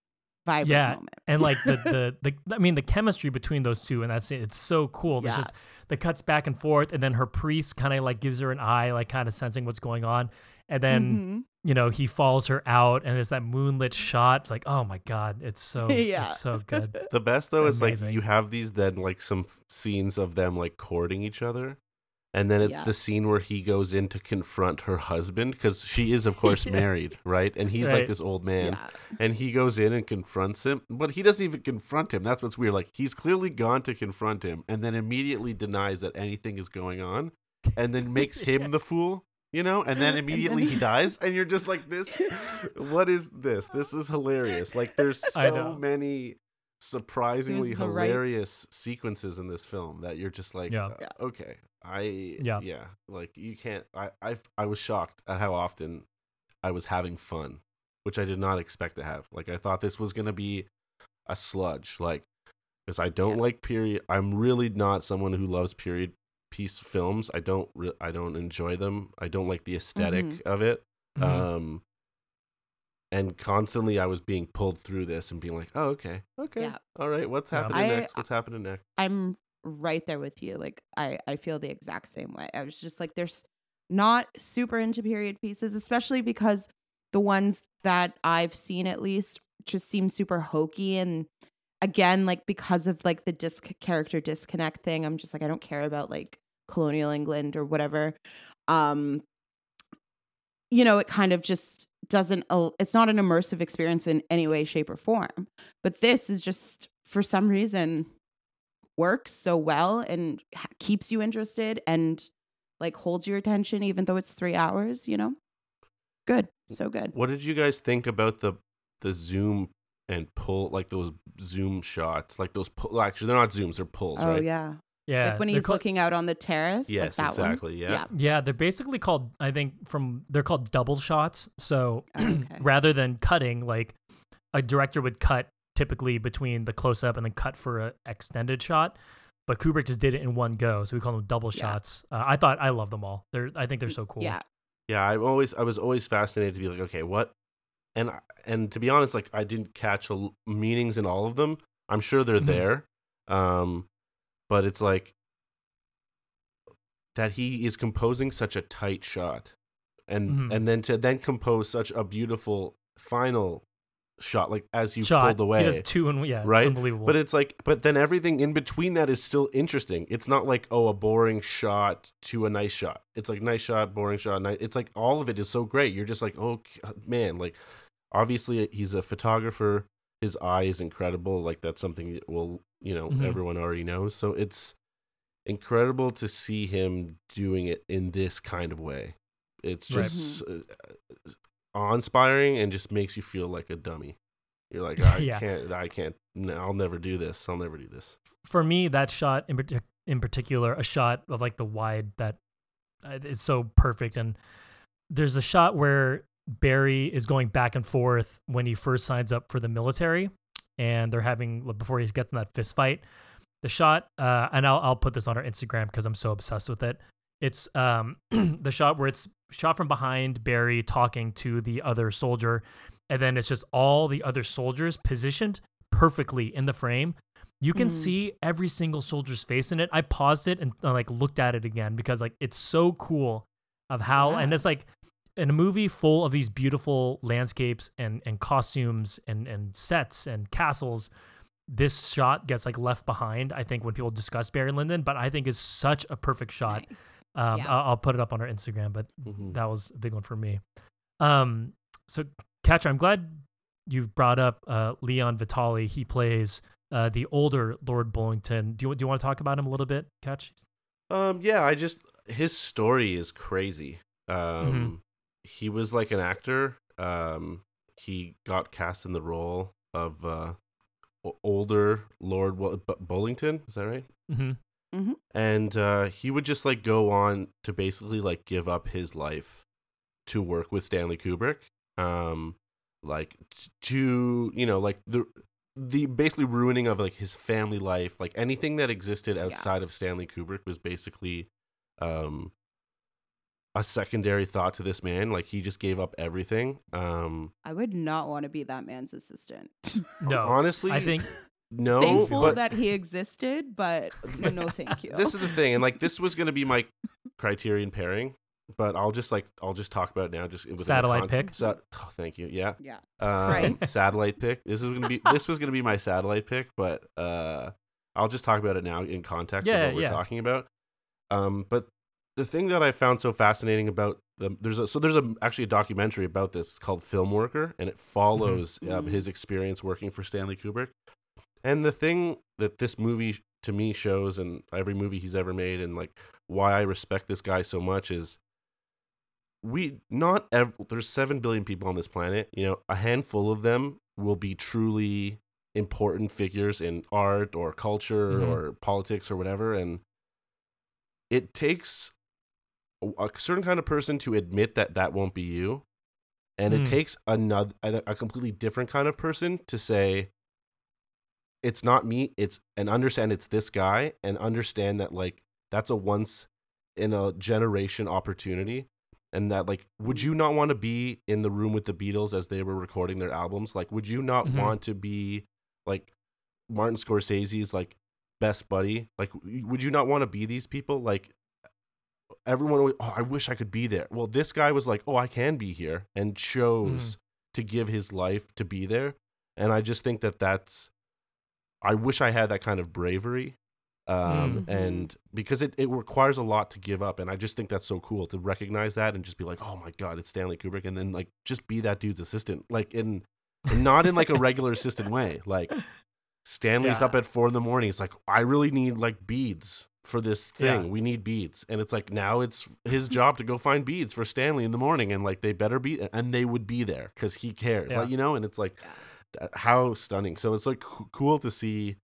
vibrant yeah. moment. And like the, the, the, I mean, the chemistry between those two and that scene, it's so cool. There's yeah. just the cuts back and forth. And then her priest kind of like gives her an eye, like kind of sensing what's going on. And then, mm-hmm. you know, he follows her out and there's that moonlit shot. It's like, oh my God, it's so, yeah. it's so good. The best though it's is amazing. Like, you have these then like some scenes of them like courting each other. And then it's yeah. the scene where he goes in to confront her husband, because she is, of course, yeah. married, right? And he's right. like this old man. Yeah. And he goes in and confronts him, but he doesn't even confront him. That's what's weird. Like, he's clearly gone to confront him and then immediately denies that anything is going on and then makes him yeah. the fool, you know? And then immediately and then he dies. And you're just like, this, what is this? This is hilarious. Like, there's so many surprisingly hilarious right... sequences in this film that you're just like, yeah. uh, okay. I yeah. yeah like you can't I, I I was shocked at how often I was having fun, which I did not expect to have. Like, I thought this was gonna be a sludge, like, because I don't yeah. like period. I'm really not someone who loves period piece films. I don't re- I don't enjoy them. I don't like the aesthetic mm-hmm. of it. Mm-hmm. Um, and constantly I was being pulled through this and being like, oh okay, okay, yeah. all right, what's happening yeah. next? I, what's happening next? I'm. Right there with you. Like, I, I feel the exact same way. I was just like, there's not super into period pieces, especially because the ones that I've seen at least just seem super hokey. And again, like, because of like the disc character disconnect thing, I'm just like, I don't care about like colonial England or whatever. Um, you know, it kind of just doesn't, it's not an immersive experience in any way, shape, or form. But this is just, for some reason, works so well and keeps you interested and like holds your attention even though it's three hours, you know. Good, so good. What did you guys think about the the zoom and pull, like those zoom shots, like those pull, actually they're not zooms, they're pulls, oh, right? yeah yeah like when he's called, looking out on the terrace, yes, like that exactly one. Yeah. yeah yeah they're basically called, I think from they're called double shots, so okay. rather than cutting, like a director would cut typically between the close-up and then cut for an extended shot, but Kubrick just did it in one go, so we call them double yeah. shots. Uh, I thought I love them all. They're I think they're so cool. Yeah, yeah. I'm always I was always fascinated to be like, okay, what? And and to be honest, like I didn't catch a, meanings in all of them. I'm sure they're mm-hmm. there, um, but it's like that he is composing such a tight shot, and mm-hmm. and then to then compose such a beautiful final shot, like as you shot. pulled away. He does two and yeah, right? It's unbelievable. But it's like, but then everything in between that is still interesting. It's not like, oh, a boring shot to a nice shot. It's like nice shot, boring shot, nice. It's like all of it is so great. You're just like, oh man, like obviously he's a photographer. His eye is incredible. Like that's something that will, you know, mm-hmm. everyone already knows. So it's incredible to see him doing it in this kind of way. It's just. Right. Uh, awe-inspiring and just makes you feel like a dummy. You're like, I yeah. can't, I can't, no, I'll never do this. I'll never do this. For me, that shot in, in particular, a shot of like the wide that is so perfect. And there's a shot where Barry is going back and forth when he first signs up for the military and they're having, before he gets in that fist fight, the shot, uh, and I'll, I'll put this on our Instagram because I'm so obsessed with it. It's um the shot where it's shot from behind Barry talking to the other soldier, and then it's just all the other soldiers positioned perfectly in the frame. You can mm. see every single soldier's face in it. I paused it and uh, like looked at it again because like it's so cool of how yeah. and it's like in a movie full of these beautiful landscapes and and costumes and and sets and castles, this shot gets like left behind, I think, when people discuss Barry Lyndon, but I think it's such a perfect shot. Nice. Um, yeah. I'll, I'll put it up on our Instagram, but mm-hmm. that was a big one for me. Um, so, Katra, I'm glad you brought up uh, Leon Vitali. He plays uh, the older Lord Bullington. Do you, do you want to talk about him a little bit, Katra? Um, yeah, I just, his story is crazy. Um, mm-hmm. He was like an actor. Um, he got cast in the role of... Uh, older Lord Bullington, is that right? Mm-hmm. Mm-hmm. And uh, he would just like go on to basically like give up his life to work with Stanley Kubrick. Um, like to, you know, like the the basically ruining of like his family life, like anything that existed outside yeah. of Stanley Kubrick was basically um, a secondary thought to this man. Like he just gave up everything. Um, I would not want to be that man's assistant. No, honestly, I think. No, thankful but, that he existed, but no, thank you. This is the thing, and like this was going to be my Criterion pairing, but I'll just like I'll just talk about it now. Just with satellite con- pick. Sa- oh, thank you. Yeah, yeah. Um, right. Satellite pick. This is going to be this was going to be my satellite pick, but uh, I'll just talk about it now in context yeah, of what yeah. we're talking about. Um, but the thing that I found so fascinating about the there's a, so there's a actually a documentary about this called Filmworker, and it follows mm-hmm. um, his experience working for Stanley Kubrick. And the thing that this movie to me shows, and every movie he's ever made, and like why I respect this guy so much is we not ev- there's seven billion people on this planet. You know, a handful of them will be truly important figures in art or culture mm-hmm. or politics or whatever. And it takes a certain kind of person to admit that that won't be you, and mm. it takes another a completely different kind of person to say, it's not me, it's and understand it's this guy, and understand that like that's a once in a generation opportunity, and that like would you not want to be in the room with the Beatles as they were recording their albums? Like would you not mm-hmm. want to be like Martin Scorsese's like best buddy? Like would you not want to be these people? Like everyone always, oh, I wish I could be there. Well, this guy was like, oh, I can be here, and chose mm. to give his life to be there. And I just think that that's I wish I had that kind of bravery, um, mm-hmm. and because it, it requires a lot to give up, and I just think that's so cool to recognize that and just be like, oh my God, it's Stanley Kubrick, and then like just be that dude's assistant, like in not in like a regular assistant way. Like Stanley's yeah. up at four in the morning. It's like I really need like beads for this thing. Yeah. We need beads, and it's like now it's his job to go find beads for Stanley in the morning, and like they better be, and they would be there because he cares, yeah. like you know, and it's like. Yeah. How stunning. So it's like cool to see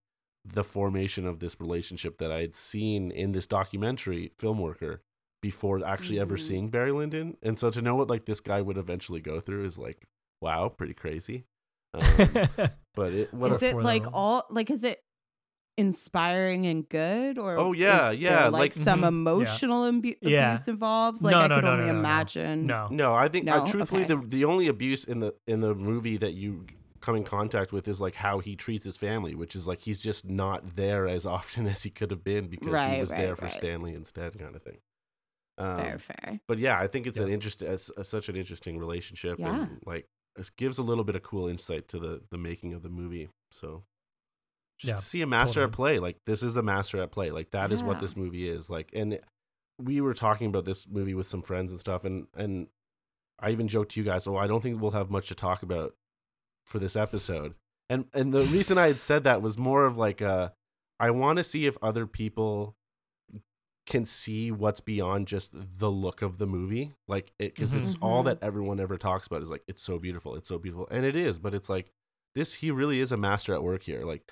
the formation of this relationship that I had seen in this documentary Filmworker before actually mm-hmm. ever seeing Barry Lyndon, and so to know what like this guy would eventually go through is like wow, pretty crazy. Um, but it, what is it like them? All like is it inspiring and good or oh yeah is yeah there, like, like some mm-hmm. emotional yeah. Imbu- yeah. abuse involved like no, I no, could no, only no, no, imagine no no I think no? I, truthfully okay. the the only abuse in the in the movie that you come in contact with is like how he treats his family, which is like he's just not there as often as he could have been because right, he was right, there for right. Stanley instead, kind of thing. Um, fair, fair. But yeah, I think it's yeah. an interest, a, a, such an interesting relationship, yeah. and like it gives a little bit of cool insight to the the making of the movie. So just yeah, to see a master totally. at play, like this is the master at play, like that yeah. is what this movie is. Like, and we were talking about this movie with some friends and stuff, and and I even joked to you guys, oh, I don't think we'll have much to talk about for this episode, and and the reason I had said that was more of like uh I want to see if other people can see what's beyond just the look of the movie, like it because mm-hmm. it's all that everyone ever talks about is like it's so beautiful, it's so beautiful, and it is, but it's like this he really is a master at work here. Like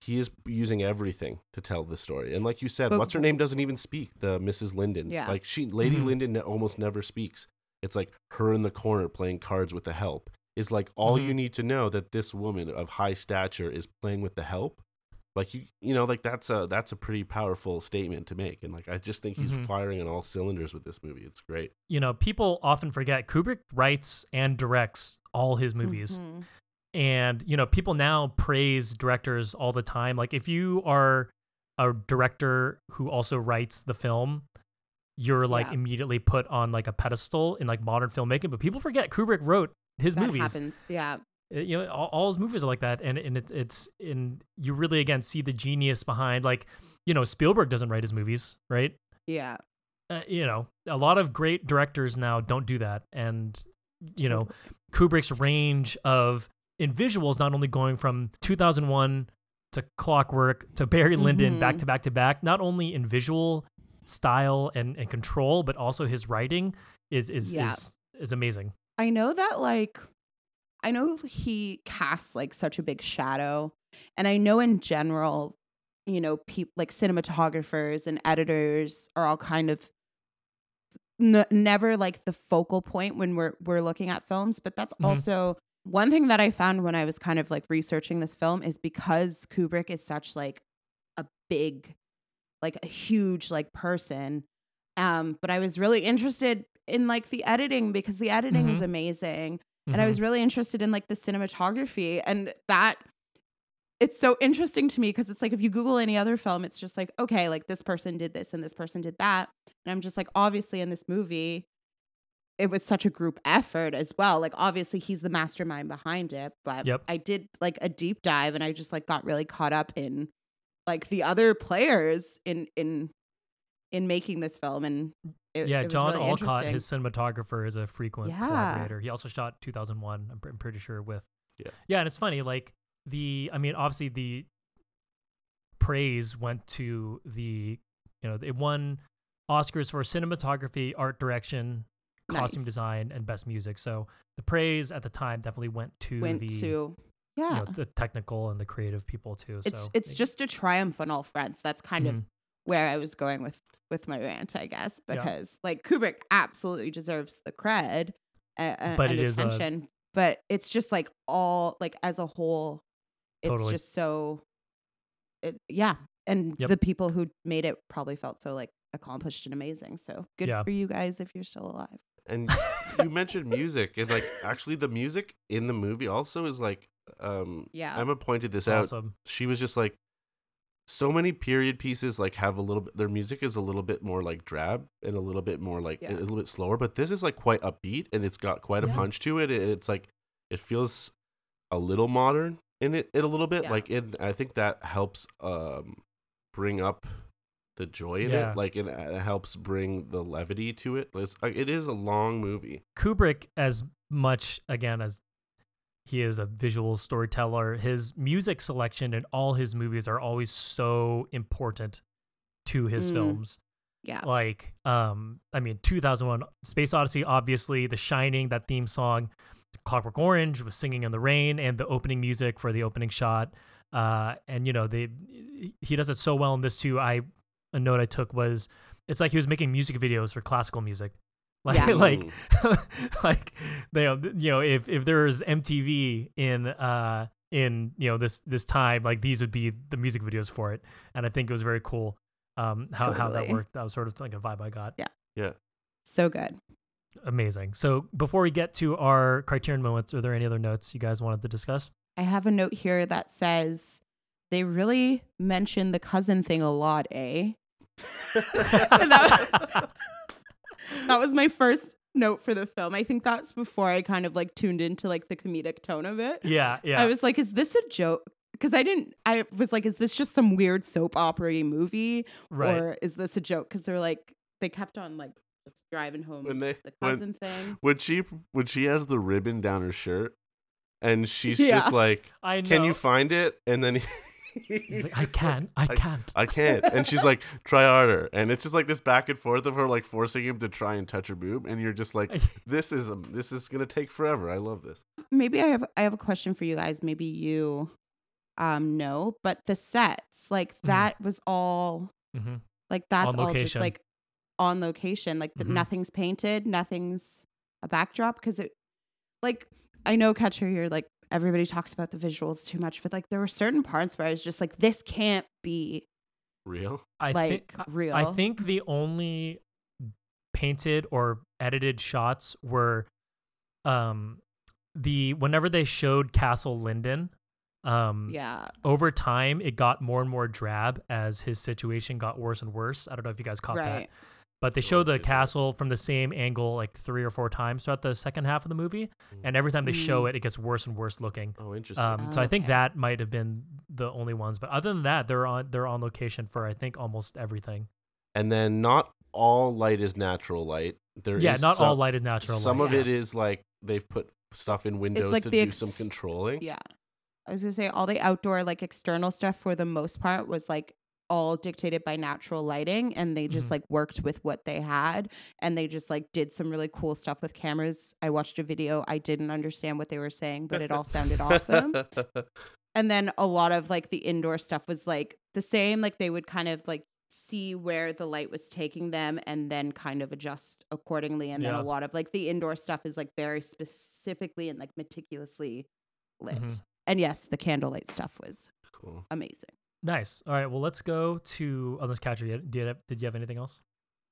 he is using everything to tell the story, and like you said, but, what's her name doesn't even speak, the Missus Lyndon, yeah like she Lady mm-hmm. Lyndon almost never speaks. It's like her in the corner playing cards with the help is like all mm-hmm. you need to know, that this woman of high stature is playing with the help. Like you, you know, like that's a that's a pretty powerful statement to make. And like I just think he's mm-hmm. firing on all cylinders with this movie. It's great. You know, people often forget Kubrick writes and directs all his movies, mm-hmm. and you know, people now praise directors all the time. Like if you are a director who also writes the film, you're like yeah. immediately put on like a pedestal in like modern filmmaking. But people forget Kubrick wrote his that movies happens. Yeah, you know, all, all his movies are like that, and and it, it's and you really again see the genius behind, like, you know, Spielberg doesn't write his movies, right? Yeah, uh, you know, a lot of great directors now don't do that, and you know, Kubrick's range of in visuals, not only going from two thousand one to Clockwork to Barry Lyndon, mm-hmm. back to back to back, not only in visual style and, and control, but also his writing is is yeah. is, is amazing. I know that, like, I know he casts, like, such a big shadow. And I know in general, you know, people like cinematographers and editors are all kind of n- never like the focal point when we're we're looking at films. But that's mm-hmm. also one thing that I found when I was kind of like researching this film is because Kubrick is such like a big, like a huge like person. Um, but I was really interested in like the editing because the editing mm-hmm. is amazing. Mm-hmm. And I was really interested in like the cinematography, and that it's so interesting to me because it's like if you Google any other film, it's just like, okay, like this person did this and this person did that. And I'm just like, obviously in this movie, it was such a group effort as well. Like obviously he's the mastermind behind it, but yep. I did like a deep dive and I just like got really caught up in like the other players in in in making this film. And it, yeah, it was John really Alcott, his cinematographer, is a frequent yeah. collaborator. He also shot two thousand one, I'm, pr- I'm pretty sure, with yeah. yeah, and it's funny, like the I mean, obviously the praise went to the, you know, it won Oscars for cinematography, art direction, costume nice. design, and best music. So the praise at the time definitely went to went the to, yeah, you know, the technical and the creative people too. It's so it's just a triumph on all fronts. That's kind mm-hmm. of where I was going with with my rant, I guess, because yeah. like Kubrick absolutely deserves the cred and, but and it attention, is a, but it's just like all like as a whole, it's totally. just so, it, yeah. And yep. the people who made it probably felt so like accomplished and amazing. So good yeah. for you guys if you're still alive. And you mentioned music, and like actually the music in the movie also is like, um, yeah, Emma pointed this awesome. out. She was just like, so many period pieces like have a little bit, their music is a little bit more like drab and a little bit more like yeah. a little bit slower, but this is like quite upbeat and it's got quite a yeah. punch to it. And it's like, it feels a little modern in it, in a little bit. Yeah. Like it, I think that helps um, bring up the joy in yeah. it. Like it, it helps bring the levity to it. It's, it is a long movie. Kubrick, as much again, as he is a visual storyteller, his music selection in all his movies are always so important to his mm. films. Yeah. Like, um, I mean, two thousand one, Space Odyssey, obviously, The Shining, that theme song, Clockwork Orange was Singing in the Rain, and the opening music for the opening shot. Uh, and, you know, they he does it so well in this too. I a note I took was, it's like he was making music videos for classical music. Like, yeah. like, like, you know, you know, if, if there was M T V in, uh, in, you know, this, this time, like these would be the music videos for it. And I think it was very cool. Um, how, totally. how that worked. That was sort of like a vibe I got. Yeah. Yeah. So good. Amazing. So before we get to our Criterion moments, are there any other notes you guys wanted to discuss? I have a note here that says they really mention the cousin thing a lot, eh? And that was- That was my first note for the film. I think that's before I kind of like tuned into like the comedic tone of it. Yeah, yeah. I was like, is this a joke? Because I didn't, I was like, is this just some weird soap opera-y movie? Right. Or is this a joke? Because they're like, they kept on like just driving home when they, the cousin when, thing. When she, when she has the ribbon down her shirt and she's yeah. just like, I know. Can you find it? And then he- He's like, I can't, I can't. I, I can't. And she's like, try harder. And it's just like this back and forth of her like forcing him to try and touch her boob. And you're just like, this is um, this is gonna take forever. I love this. Maybe I have I have a question for you guys. Maybe you um know, but the sets, like that mm-hmm. was all mm-hmm. like that's all just like on location. Like the, mm-hmm. nothing's painted, nothing's a backdrop. Cause it like I know Catcher, you're like everybody talks about the visuals too much, but like there were certain parts where I was just like, this can't be real. I like think, real. I think the only painted or edited shots were um the whenever they showed Castle Lyndon, um yeah. over time it got more and more drab as his situation got worse and worse. I don't know if you guys caught right. that. But they show the castle from the same angle like three or four times throughout the second half of the movie. And every time they show it, it gets worse and worse looking. Oh, interesting. Um, so I think okay. that might have been the only ones. But other than that, they're on they're on location for, I think, almost everything. And then not all light is natural light. There yeah, is not some, all light is natural some light. Some of yeah. it is like they've put stuff in windows like to do ex- some controlling. Yeah. I was going to say all the outdoor like external stuff for the most part was like all dictated by natural lighting, and they just mm-hmm. like worked with what they had, and they just like did some really cool stuff with cameras. I watched a video. I didn't understand what they were saying, but it all sounded awesome. And then a lot of like the indoor stuff was like the same. Like they would kind of like see where the light was taking them and then kind of adjust accordingly. And then yeah. a lot of like the indoor stuff is like very specifically and like meticulously lit. Mm-hmm. And yes, the candlelight stuff was cool, amazing. Nice. All right. Well, let's go to oh, this catcher. Did you have, did you have anything else?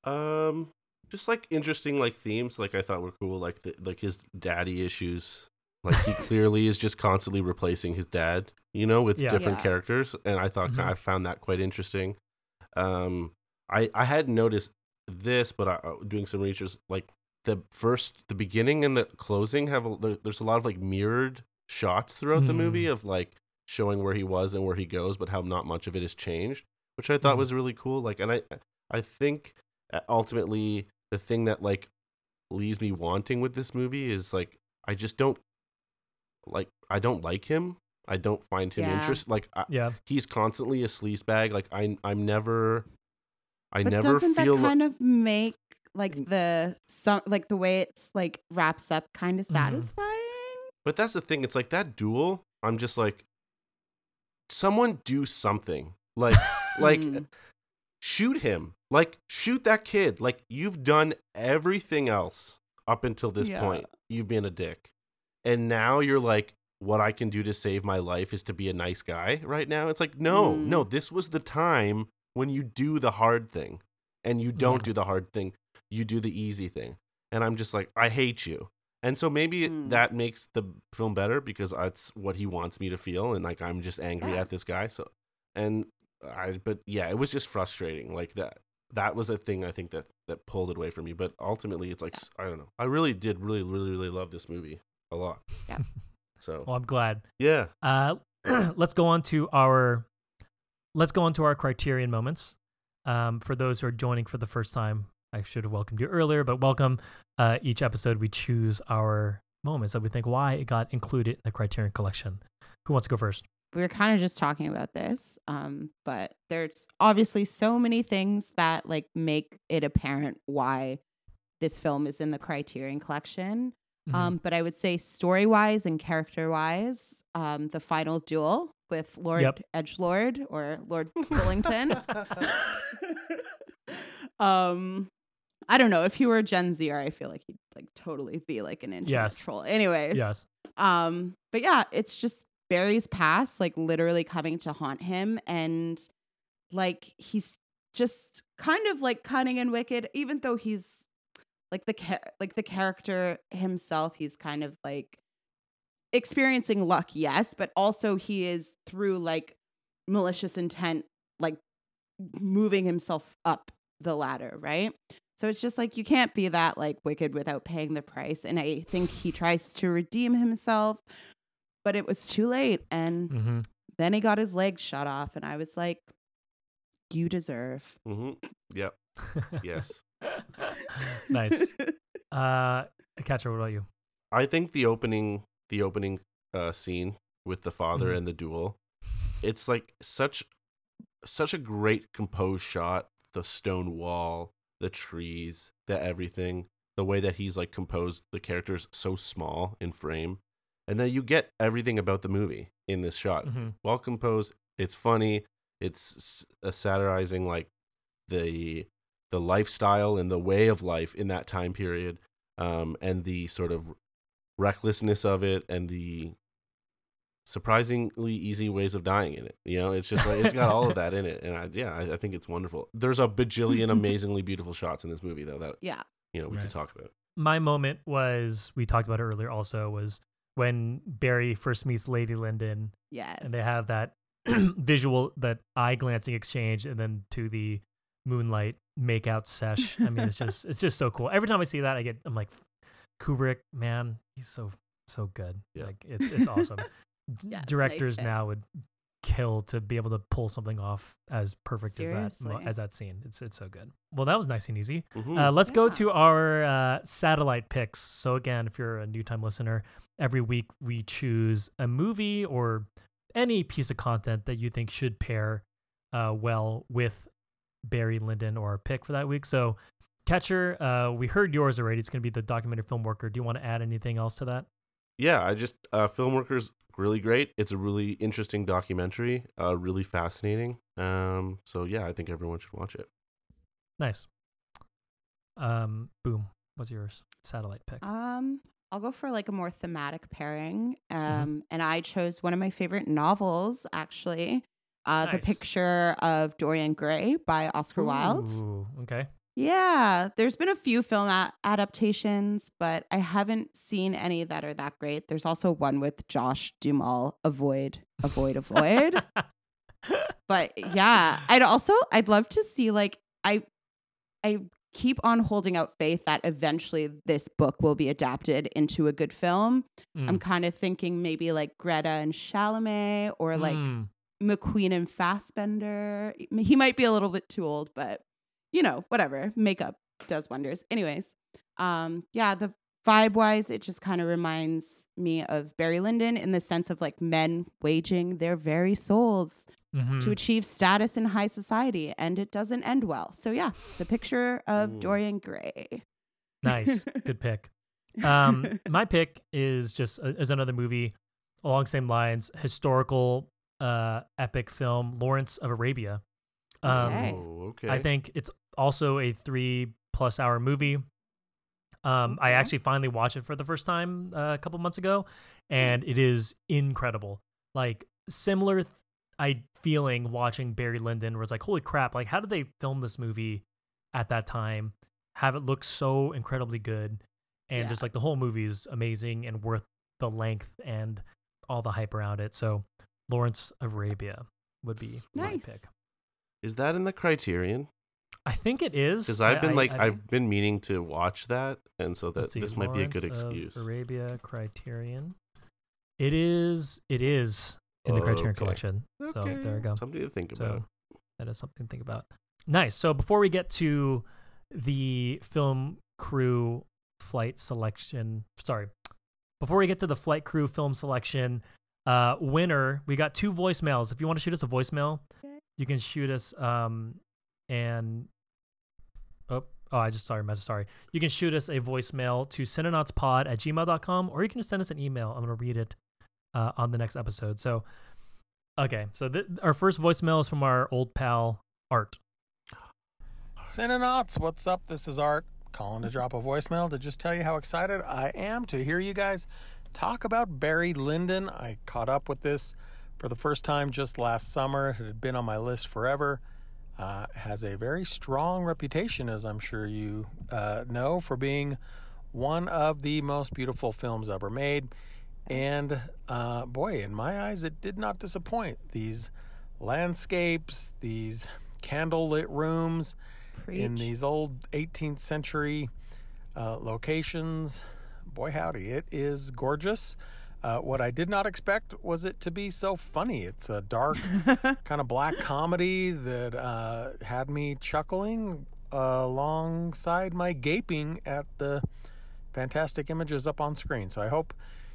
Um, just like interesting like themes, like I thought were cool, like the, like his daddy issues. Like he clearly is just constantly replacing his dad, you know, with yeah. different yeah. characters, and I thought mm-hmm. I found that quite interesting. Um, I I hadn't noticed this, but I, doing some research, like the first, the beginning and the closing have a, there's a lot of like mirrored shots throughout mm. the movie of like showing where he was and where he goes, but how not much of it is changed, which I thought mm. was really cool. Like, and I I think ultimately the thing that like leaves me wanting with this movie is like I just don't. Like, I don't like him. I don't find him yeah. interesting. Like, I, yeah. he's constantly a sleazebag. Like, I, I'm never, I but never doesn't feel. Doesn't that kind like... of make like the some like the way it's like wraps up kind of satisfying? Mm-hmm. But that's the thing. It's like that duel. I'm just like, someone do something. Like, like shoot him. Like shoot that kid. Like you've done everything else up until this yeah. point. You've been a dick. And now you're like, what I can do to save my life is to be a nice guy right now. It's like, no, mm. no, this was the time when you do the hard thing and you don't yeah. do the hard thing. You do the easy thing. And I'm just like, I hate you. And so maybe mm. that makes the film better because that's what he wants me to feel. And like, I'm just angry yeah. at this guy. So, and I, but yeah, it was just frustrating. Like that, that was a thing I think that, that pulled it away from me. But ultimately it's like, yeah. I don't know. I really did really, really, really love this movie. A lot. Yeah. So. Well, I'm glad. Yeah. Uh, let's go on to our, let's go on to our Criterion moments. Um, for those who are joining for the first time, I should have welcomed you earlier, but welcome. Uh, each episode we choose our moments that we think why it got included in the Criterion Collection. Who wants to go first? We were kind of just talking about this, um, but there's obviously so many things that like make it apparent why this film is in the Criterion Collection. Mm-hmm. Um, but I would say story-wise and character-wise, um, the final duel with Lord yep. Edgelord or Lord Killington. um, I don't know. If he were a Gen Zer, I feel like he'd like totally be like an internet yes. troll. Anyways. Yes. Um, but yeah, it's just Barry's past, like literally coming to haunt him. And like, he's just kind of like cunning and wicked, even though he's, Like the like the character himself, he's kind of like experiencing luck, yes, but also he is through like malicious intent, like moving himself up the ladder, right? So it's just like you can't be that like wicked without paying the price. And I think he tries to redeem himself, but it was too late. And mm-hmm. then he got his leg shot off, and I was like, "You deserve." Mm-hmm. Yep. Yes. Nice. Uh, Catcher, what about you? I think the opening, the opening uh, scene with the father mm-hmm. and the duel, it's like such, such a great composed shot. The stone wall, the trees, the everything, the way that he's like composed the characters so small in frame, and then you get everything about the movie in this shot. Mm-hmm. Well composed. It's funny. It's uh, satirizing like the. the lifestyle and the way of life in that time period, um, and the sort of recklessness of it and the surprisingly easy ways of dying in it. You know, it's just like, it's got all of that in it. And I, yeah, I, I think it's wonderful. There's a bajillion amazingly beautiful shots in this movie though, that, yeah, you know, we right. could talk about. My moment was, we talked about it earlier also, was when Barry first meets Lady Lyndon. Yes. And they have that visual, that eye glancing exchange. And then to the moonlight makeout sesh. I mean, it's just it's just so cool. Every time I see that, I get I'm like, Kubrick, man, he's so so good. Yeah. Like it's it's awesome. Yeah, it's directors nice now would kill to be able to pull something off as perfect Seriously. as that as that scene. It's it's so good. Well, that was nice and easy. Mm-hmm. Uh, let's yeah. go to our uh, satellite picks. So again, if you're a new time listener, every week we choose a movie or any piece of content that you think should pair uh, well with Barry Lyndon or our pick for that week. So Catcher, uh, we heard yours already. It's going to be the documentary Filmworker. Do you want to add anything else to that? Yeah, I just, uh, Filmworker's really great. It's a really interesting documentary, uh, really fascinating. Um, so yeah, I think everyone should watch it. Nice. Um, boom. What's yours? Satellite pick. Um, I'll go for like a more thematic pairing. Um, mm-hmm. And I chose one of my favorite novels, actually. Uh, nice. The Picture of Dorian Gray by Oscar Ooh, Wilde. Okay. Yeah, there's been a few film a- adaptations, but I haven't seen any that are that great. There's also one with Josh Duhamel, Avoid, Avoid, Avoid. But yeah, I'd also, I'd love to see, like, I, I keep on holding out faith that eventually this book will be adapted into a good film. Mm. I'm kind of thinking maybe like Greta and Chalamet, or like mm. McQueen and Fassbender. He might be a little bit too old, but you know, whatever. Makeup does wonders. Anyways, um, yeah, the vibe-wise, it just kind of reminds me of Barry Lyndon in the sense of like men waging their very souls mm-hmm. to achieve status in high society, and it doesn't end well. So yeah, The Picture of Ooh. Dorian Gray. Nice, good pick. Um, my pick is just uh, is another movie along the same lines, historical uh, epic film, Lawrence of Arabia. Um, oh, okay. I think it's also a three plus hour movie. Um, okay. I actually finally watched it for the first time uh, a couple months ago, and it is incredible. Like similar th- I feeling watching Barry Lyndon, where it's like, holy crap, like how did they film this movie at that time? Have it look so incredibly good. And yeah. just like the whole movie is amazing and worth the length and all the hype around it. So Lawrence of Arabia would be nice. My pick. Is that in the Criterion? I think it is. Because I've been I, like I, I, I've been meaning to watch that, and so that see, this might Lawrence be a good excuse. Of Arabia Criterion. It is. It is in the oh, Criterion okay. Collection. Okay. So there we go. Something to think so, about. That is something to think about. Nice. So before we get to the film crew flight selection, sorry, before we get to the flight crew film selection uh, winner, we got two voicemails. If you want to shoot us a voicemail. You can shoot us um, and, oh, oh, I just saw your message, sorry. You can shoot us a voicemail to cinenautspod at gmail dot com, or you can just send us an email. I'm going to read it uh, on the next episode. So, okay. So th- our first voicemail is from our old pal, Art. Cinenauts, what's up? This is Art, calling to drop a voicemail to just tell you how excited I am to hear you guys talk about Barry Lyndon. I caught up with this for the first time just last summer. It had been on my list forever. Uh, has a very strong reputation, as I'm sure you uh, know, for being one of the most beautiful films ever made. And uh, boy, in my eyes, it did not disappoint. These landscapes, these candlelit rooms Preach. In these old eighteenth century uh, locations. Boy, howdy, it is gorgeous. Uh, what I did not expect was it to be so funny. It's a dark kind of black comedy that uh, had me chuckling uh, alongside my gaping at the fantastic images up on screen. So I hope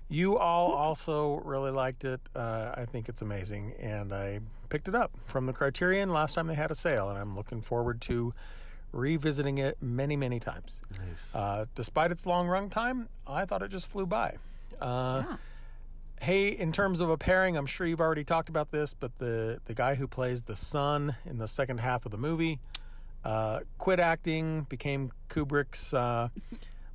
you all also really liked it. Uh, I think it's amazing. And I picked it up from the Criterion last time they had a sale, and I'm looking forward to revisiting it many, many times. Nice. Uh, despite its long run time, I thought it just flew by. Uh, yeah. Hey, in terms of a pairing, I'm sure you've already talked about this, but the, the guy who plays the son in the second half of the movie uh, quit acting, became Kubrick's, uh,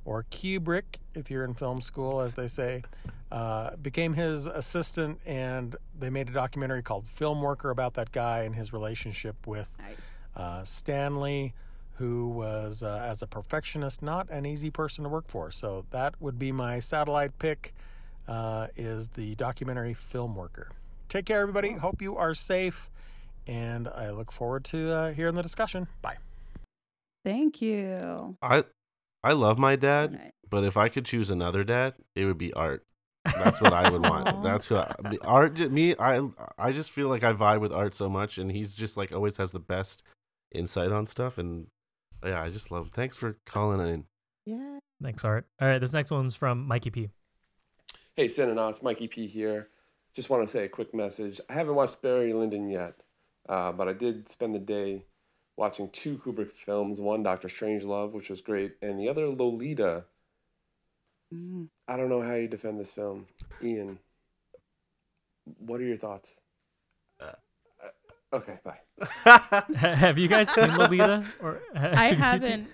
or Kubrick, if you're in film school, as they say, uh, became his assistant, and they made a documentary called Filmworker about that guy and his relationship with nice. uh, Stanley, who was, uh, as a perfectionist, not an easy person to work for. So that would be my satellite pick, uh, is the documentary Filmworker. Take care, everybody. Hope you are safe. And I look forward to uh, hearing the discussion. Bye. Thank you. I I love my dad, right. But if I could choose another dad, it would be Art. That's what I would want. That's who I, Art, me, I, I just feel like I vibe with Art so much, and he's just like always has the best insight on stuff, and yeah, I just love it. Thanks for calling in. Yeah. Thanks, Art. All right, this next one's from Mikey P. Hey, Cinenauts, Mikey P here. Just want to say a quick message. I haven't watched Barry Lyndon yet, uh, but I did spend the day watching two Kubrick films, one Doctor Strangelove, which was great, and the other Lolita. Mm. I don't know how you defend this film. Ian, What are your thoughts? Uh, uh, okay, bye. Have you guys seen Lolita? Or I haven't.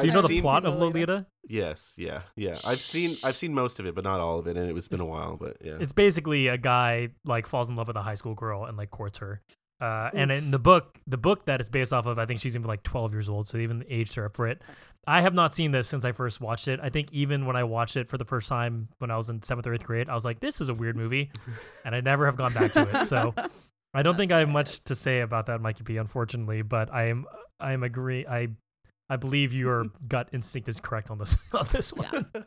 Do you know the plot of Lolita? Yes, yeah, yeah. I've seen I've seen most of it, but not all of it, and it was been it's, a while. But yeah, it's basically a guy like falls in love with a high school girl and like courts her. Uh, and in the book, the book that it's based off of, I think she's even like twelve years old, so they even aged her up for it. I have not seen this since I first watched it. I think even when I watched it for the first time when I was in seventh or eighth grade, I was like, "This is a weird movie," and I never have gone back to it. So I don't That's think I have much to say about that, Mikey P. Unfortunately, but I am I am agree. I I believe your gut instinct is correct on this on this one. Yeah.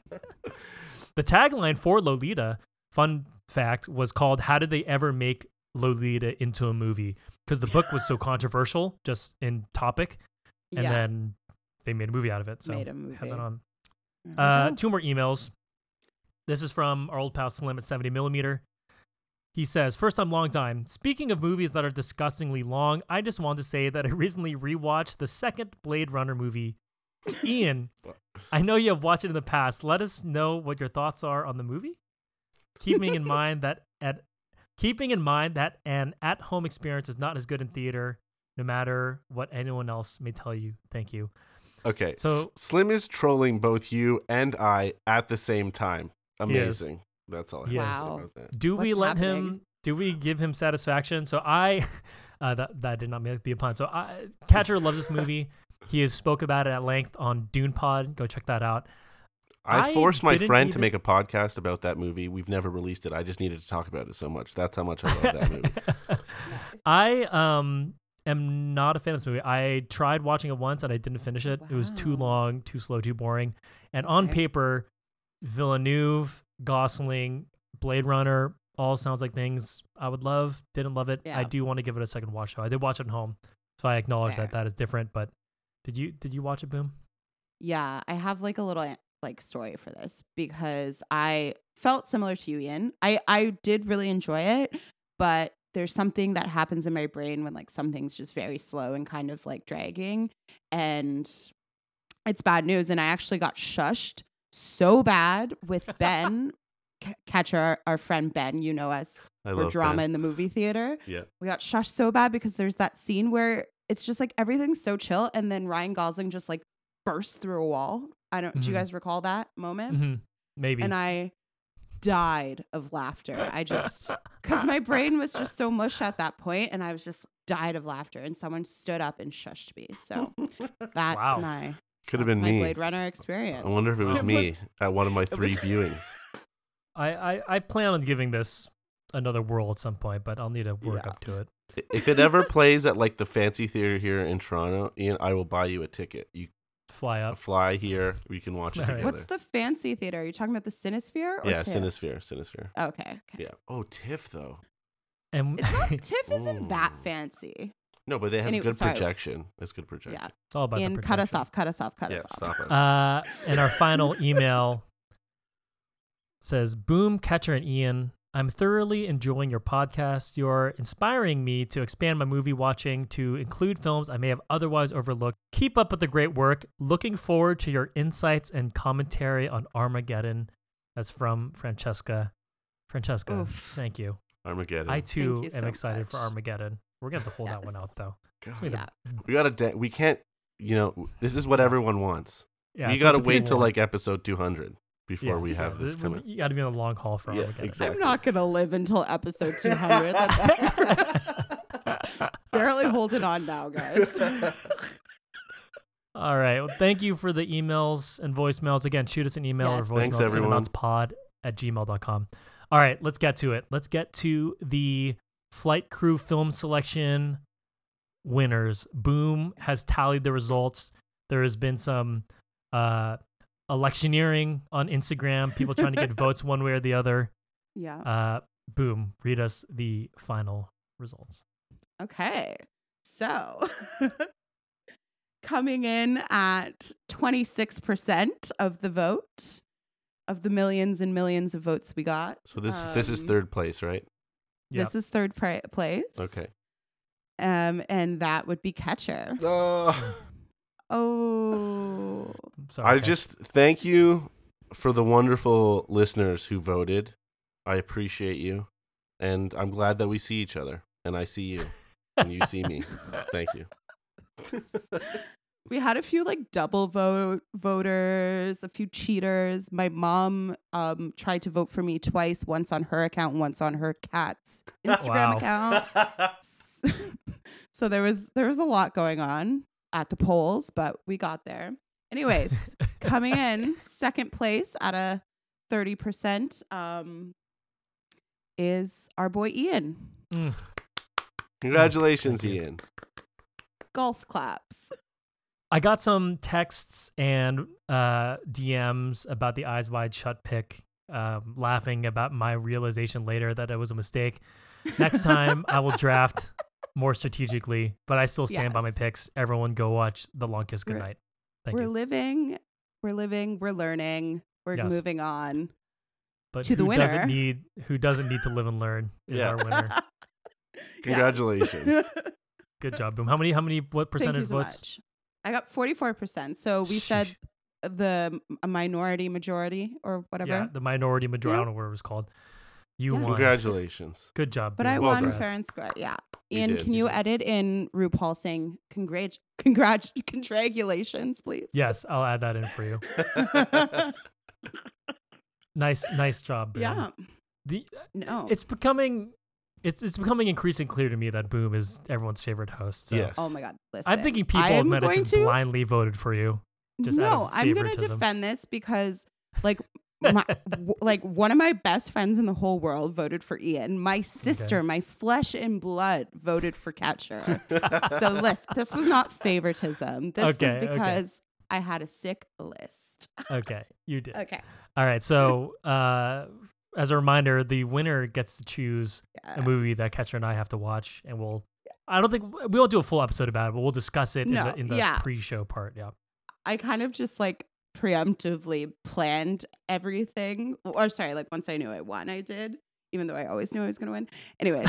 The tagline for Lolita, fun fact, was called "How did they ever make Lolita into a movie?" because the book was so controversial just in topic, and yeah. then they made a movie out of it. So made a movie. Have that on. Mm-hmm. Uh, two more emails. This is from our old pal Slim at seventy millimeter. He says, first time, long time. Speaking of movies that are disgustingly long, I just want to say that I recently rewatched the second Blade Runner movie. Ian, I know you have watched it in the past. Let us know what your thoughts are on the movie. Keeping in mind that at Keeping in mind that an at-home experience is not as good in theater, no matter what anyone else may tell you. Thank you. Okay. So Slim is trolling both you and I at the same time. Amazing. That's all I yes. have to say about that. Do What's we let happening? him, do we give him satisfaction? So I, uh, that, that did not mean to be a pun. So I, Catcher loves this movie. He has spoke about it at length on Dune Pod. Go check that out. I forced I my friend even... to make a podcast about that movie. We've never released it. I just needed to talk about it so much. That's how much I love that movie. I um, am not a fan of this movie. I tried watching it once and I didn't finish it. Wow. It was too long, too slow, too boring. And on okay. paper, Villeneuve, Gosling, Blade Runner, all sounds like things I would love. Didn't love it. Yeah. I do want to give it a second watch though. I did watch it at home, so I acknowledge Fair. that that is different. But did you did you watch it, Boom? Yeah, I have like a little... like story for this because I felt similar to you, Ian. I, I did really enjoy it, but there's something that happens in my brain when like something's just very slow and kind of like dragging, and it's bad news. And I actually got shushed so bad with Ben C- Catcher, our, our friend Ben, you know us. I We're drama Ben. in the movie theater. Yeah. We got shushed so bad because there's that scene where it's just like everything's so chill, and then Ryan Gosling just like bursts through a wall. I don't, mm-hmm. do you guys recall that moment? Mm-hmm. Maybe. And I died of laughter. I just, because my brain was just so mush at that point, and I was just died of laughter, and someone stood up and shushed me. So that's wow. my, Could have been my me. Blade Runner experience. I wonder if it was me at one of my three viewings. I, I, I plan on giving this another whirl at some point, but I'll need to work yeah. up to it. If it ever plays at like the fancy theater here in Toronto, Ian, I will buy you a ticket. You Fly up. Fly here. We can watch it together. What's the fancy theater? Are you talking about the Cinesphere? Or yeah, TIFF? Cinesphere. Cinesphere. Oh, okay, okay. Yeah. Oh, TIFF, though. And it's not, TIFF isn't Ooh. that fancy. No, but it has anyway, good sorry. projection. It's good projection. Yeah. It's all about and the projection. cut us off, cut us off, cut yeah, us off. Stop us. Uh, and our final email says, Boom, Catcher, and Ian, I'm thoroughly enjoying your podcast. You're inspiring me to expand my movie watching to include films I may have otherwise overlooked. Keep up with the great work. Looking forward to your insights and commentary on Armageddon. That's from Francesca. Francesca, Oof. thank you. Armageddon. I too am so excited much. for Armageddon. We're going to have to hold yes. that one out though. God, yeah. to... We got to de- we can't, you know, this is what everyone wants. Yeah, we got to wait till want. like episode two hundred. Before yeah, we have yeah, this coming. You got to be on the long haul for all yeah, again. Exactly. I'm not going to live until episode two hundred. That's barely holding on now, guys. All right. Well, thank you for the emails and voicemails. Again, shoot us an email yes. or voicemail at cinenautspod at gmail dot com. All right. Let's get to it. Let's get to the Flight Crew Film Selection winners. Boom has tallied the results. There has been some... Uh, electioneering on Instagram, people trying to get votes one way or the other. Yeah. Uh, boom. Read us the final results. Okay. So coming in at twenty-six percent of the vote, of the millions and millions of votes we got. So this um, this is third place, right? Yeah. This is third pra- place. Okay. Um, and that would be Catcher. Oh. Oh, sorry, I okay. just thank you for the wonderful listeners who voted. I appreciate you. and I'm glad that we see each other, and I see you, and you see me. Thank you. We had a few like double vote voters, a few cheaters. My mom um, tried to vote for me twice, once on her account, and once on her cat's Instagram wow. account. So there was there was a lot going on at the polls, but we got there. Anyways, coming in second place at a thirty percent um, is our boy Ian. Mm. Congratulations, Ian. Golf claps. I got some texts and uh, D Ms about the Eyes Wide Shut pick, um, laughing about my realization later that it was a mistake. Next time, I will draft more strategically, but I still stand yes. by my picks. Everyone go watch The Long Kiss Goodnight. Thank we're you. We're living, we're living, we're learning, we're yes. moving on but to the winner. Doesn't need, who doesn't need to live and learn is yeah. our winner. Congratulations. Yes. Good job, Boom. How many, how many, what percentage so votes? Much. I got forty-four percent. So we said the a minority majority or whatever. Yeah, the minority majority. Yeah. I don't know what it was called. You yeah. won. Congratulations. Good job. But dude. I well won fair and square. Yeah. You Ian, did, can you did. edit in RuPaul saying congrat, congrat, congratulations, please? Yes, I'll add that in for you. nice, nice job, Boom. Yeah. The no. It's becoming. It's it's becoming increasingly clear to me that Boom is everyone's favorite host. So. Yes. Oh my God! Listen, I'm thinking people I'm might have just to... blindly voted for you. Just no, out of I'm going to defend this because, like, my, w- like one of my best friends in the whole world voted for Ian. My sister, okay. my flesh and blood, voted for Catcher. So listen, this was not favoritism. This okay, was because okay. I had a sick list. Okay, you did. Okay. All right. So. Uh, As a reminder, the winner gets to choose yes. a movie that Catcher and I have to watch, and we'll, yeah. I don't think, we won't do a full episode about it, but we'll discuss it no. in the, in the yeah. pre-show part, yeah. I kind of just, like, preemptively planned everything, or sorry, like, once I knew I won, I did, even though I always knew I was going to win. Anyway.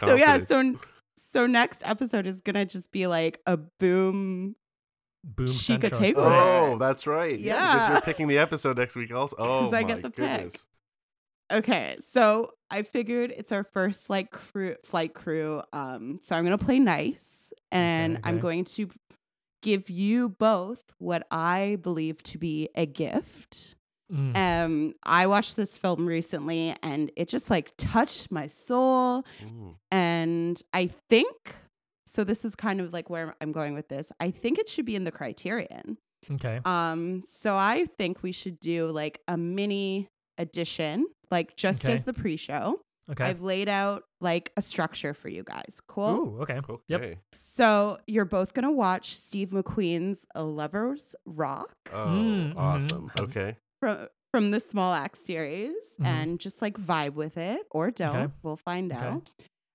So, yeah, so, so next episode is going to just be, like, a Boom Boom Chica takeover. Oh, that's right. Yeah. yeah. Because you're picking the episode next week also. Oh, my I get the goodness. Pick. Okay. So I figured it's our first like crew flight crew. Um, so I'm gonna play nice and okay, okay. I'm going to give you both what I believe to be a gift. Mm. Um, I watched this film recently and it just like touched my soul. Ooh. And I think So this is kind of like where I'm going with this. I think it should be in the Criterion. Okay. Um. So I think we should do like a mini edition, like just okay. as the pre-show. Okay. I've laid out like a structure for you guys. Cool? Ooh, okay. okay. Yep. So you're both going to watch Steve McQueen's Lovers Rock. Oh, mm-hmm. awesome. Okay. From, from the Small Axe series mm-hmm. and just like vibe with it or don't. Okay. We'll find okay. out.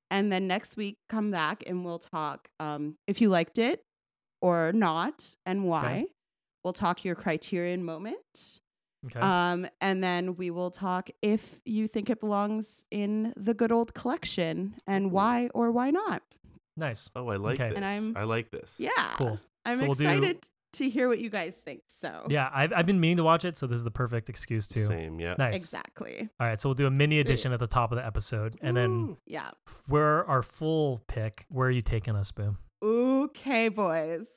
And then next week, come back and we'll talk um, if you liked it or not and why. Okay. We'll talk your Criterion moment. Okay. Um, and then we will talk if you think it belongs in the good old collection and why or why not. Nice. Oh, I like okay. this. And I'm, I like this. Yeah. Cool. I'm so excited we'll do... to hear what you guys think. So yeah, I've, I've been meaning to watch it, so this is the perfect excuse to. Same, yeah. Nice. Exactly. All right, so we'll do a mini edition at the top of the episode, and Ooh, then yeah, where our full pick. Where are you taking us, Boom? Okay, boys,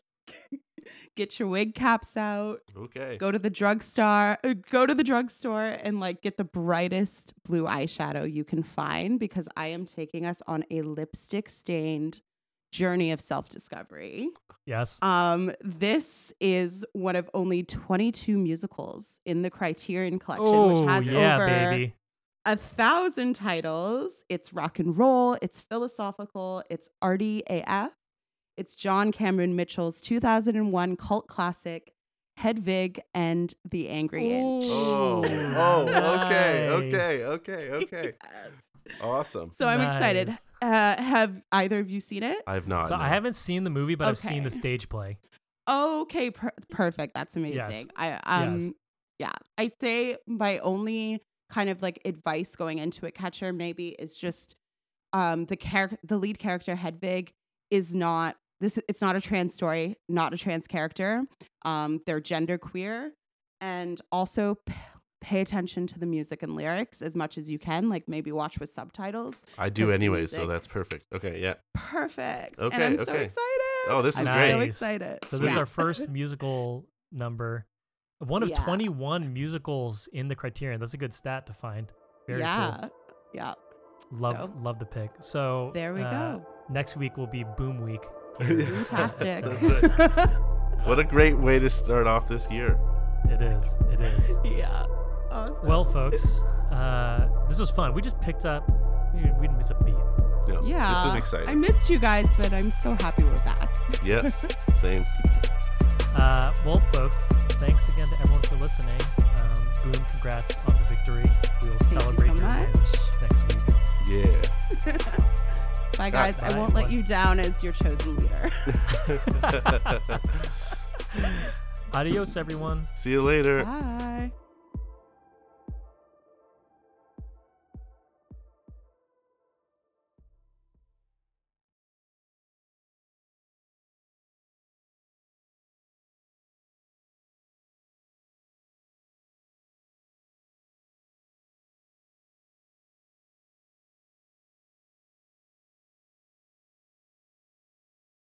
get your wig caps out. Okay. Go to the drugstore. Go to the drugstore and like get the brightest blue eyeshadow you can find, because I am taking us on a lipstick stained journey of self-discovery. Yes. Um, this is one of only twenty-two musicals in the Criterion Collection, oh, which has yeah, over baby. a thousand titles. It's rock and roll. It's philosophical. It's arty A F. It's John Cameron Mitchell's two thousand one cult classic, Hedwig and the Angry Inch. Oh, oh okay, okay, okay, okay. Yes. Awesome. So I'm nice. excited. Uh, have either of you seen it? I have not. So no. I haven't seen the movie, but okay. I've seen the stage play. Okay, per- perfect. That's amazing. Yes. I um, yes. yeah. I'd say my only kind of like advice going into it, Catcher, maybe is just um the char- the lead character Hedwig is not this. It's not a trans story, not a trans character. Um, they're genderqueer, and also p- pay attention to the music and lyrics as much as you can. Like maybe watch with subtitles. I do anyway, so that's perfect. Okay, yeah. Perfect. Okay, and I'm okay. so excited. Oh, this is I'm great. I'm so excited. So this yeah. is our first musical number. One of yeah. twenty-one musicals in the Criterion. That's a good stat to find. Very yeah. cool. Yeah. Love so, love the pick. So there we uh, go. Next week will be Boom Week. Fantastic. What a great way to start off this year. It is. It is. Yeah. Awesome. Well, folks, uh, this was fun. We just picked up. We didn't miss a beat. No, yeah. This is exciting. I missed you guys, but I'm so happy we're back. Yes. Same. Uh, well, folks, thanks again to everyone for listening. Um, boom, congrats on the victory. We'll celebrate so your winners next week. Yeah. Bye, guys. Bye. I won't let you down as your chosen leader. Adios, everyone. See you later. Bye.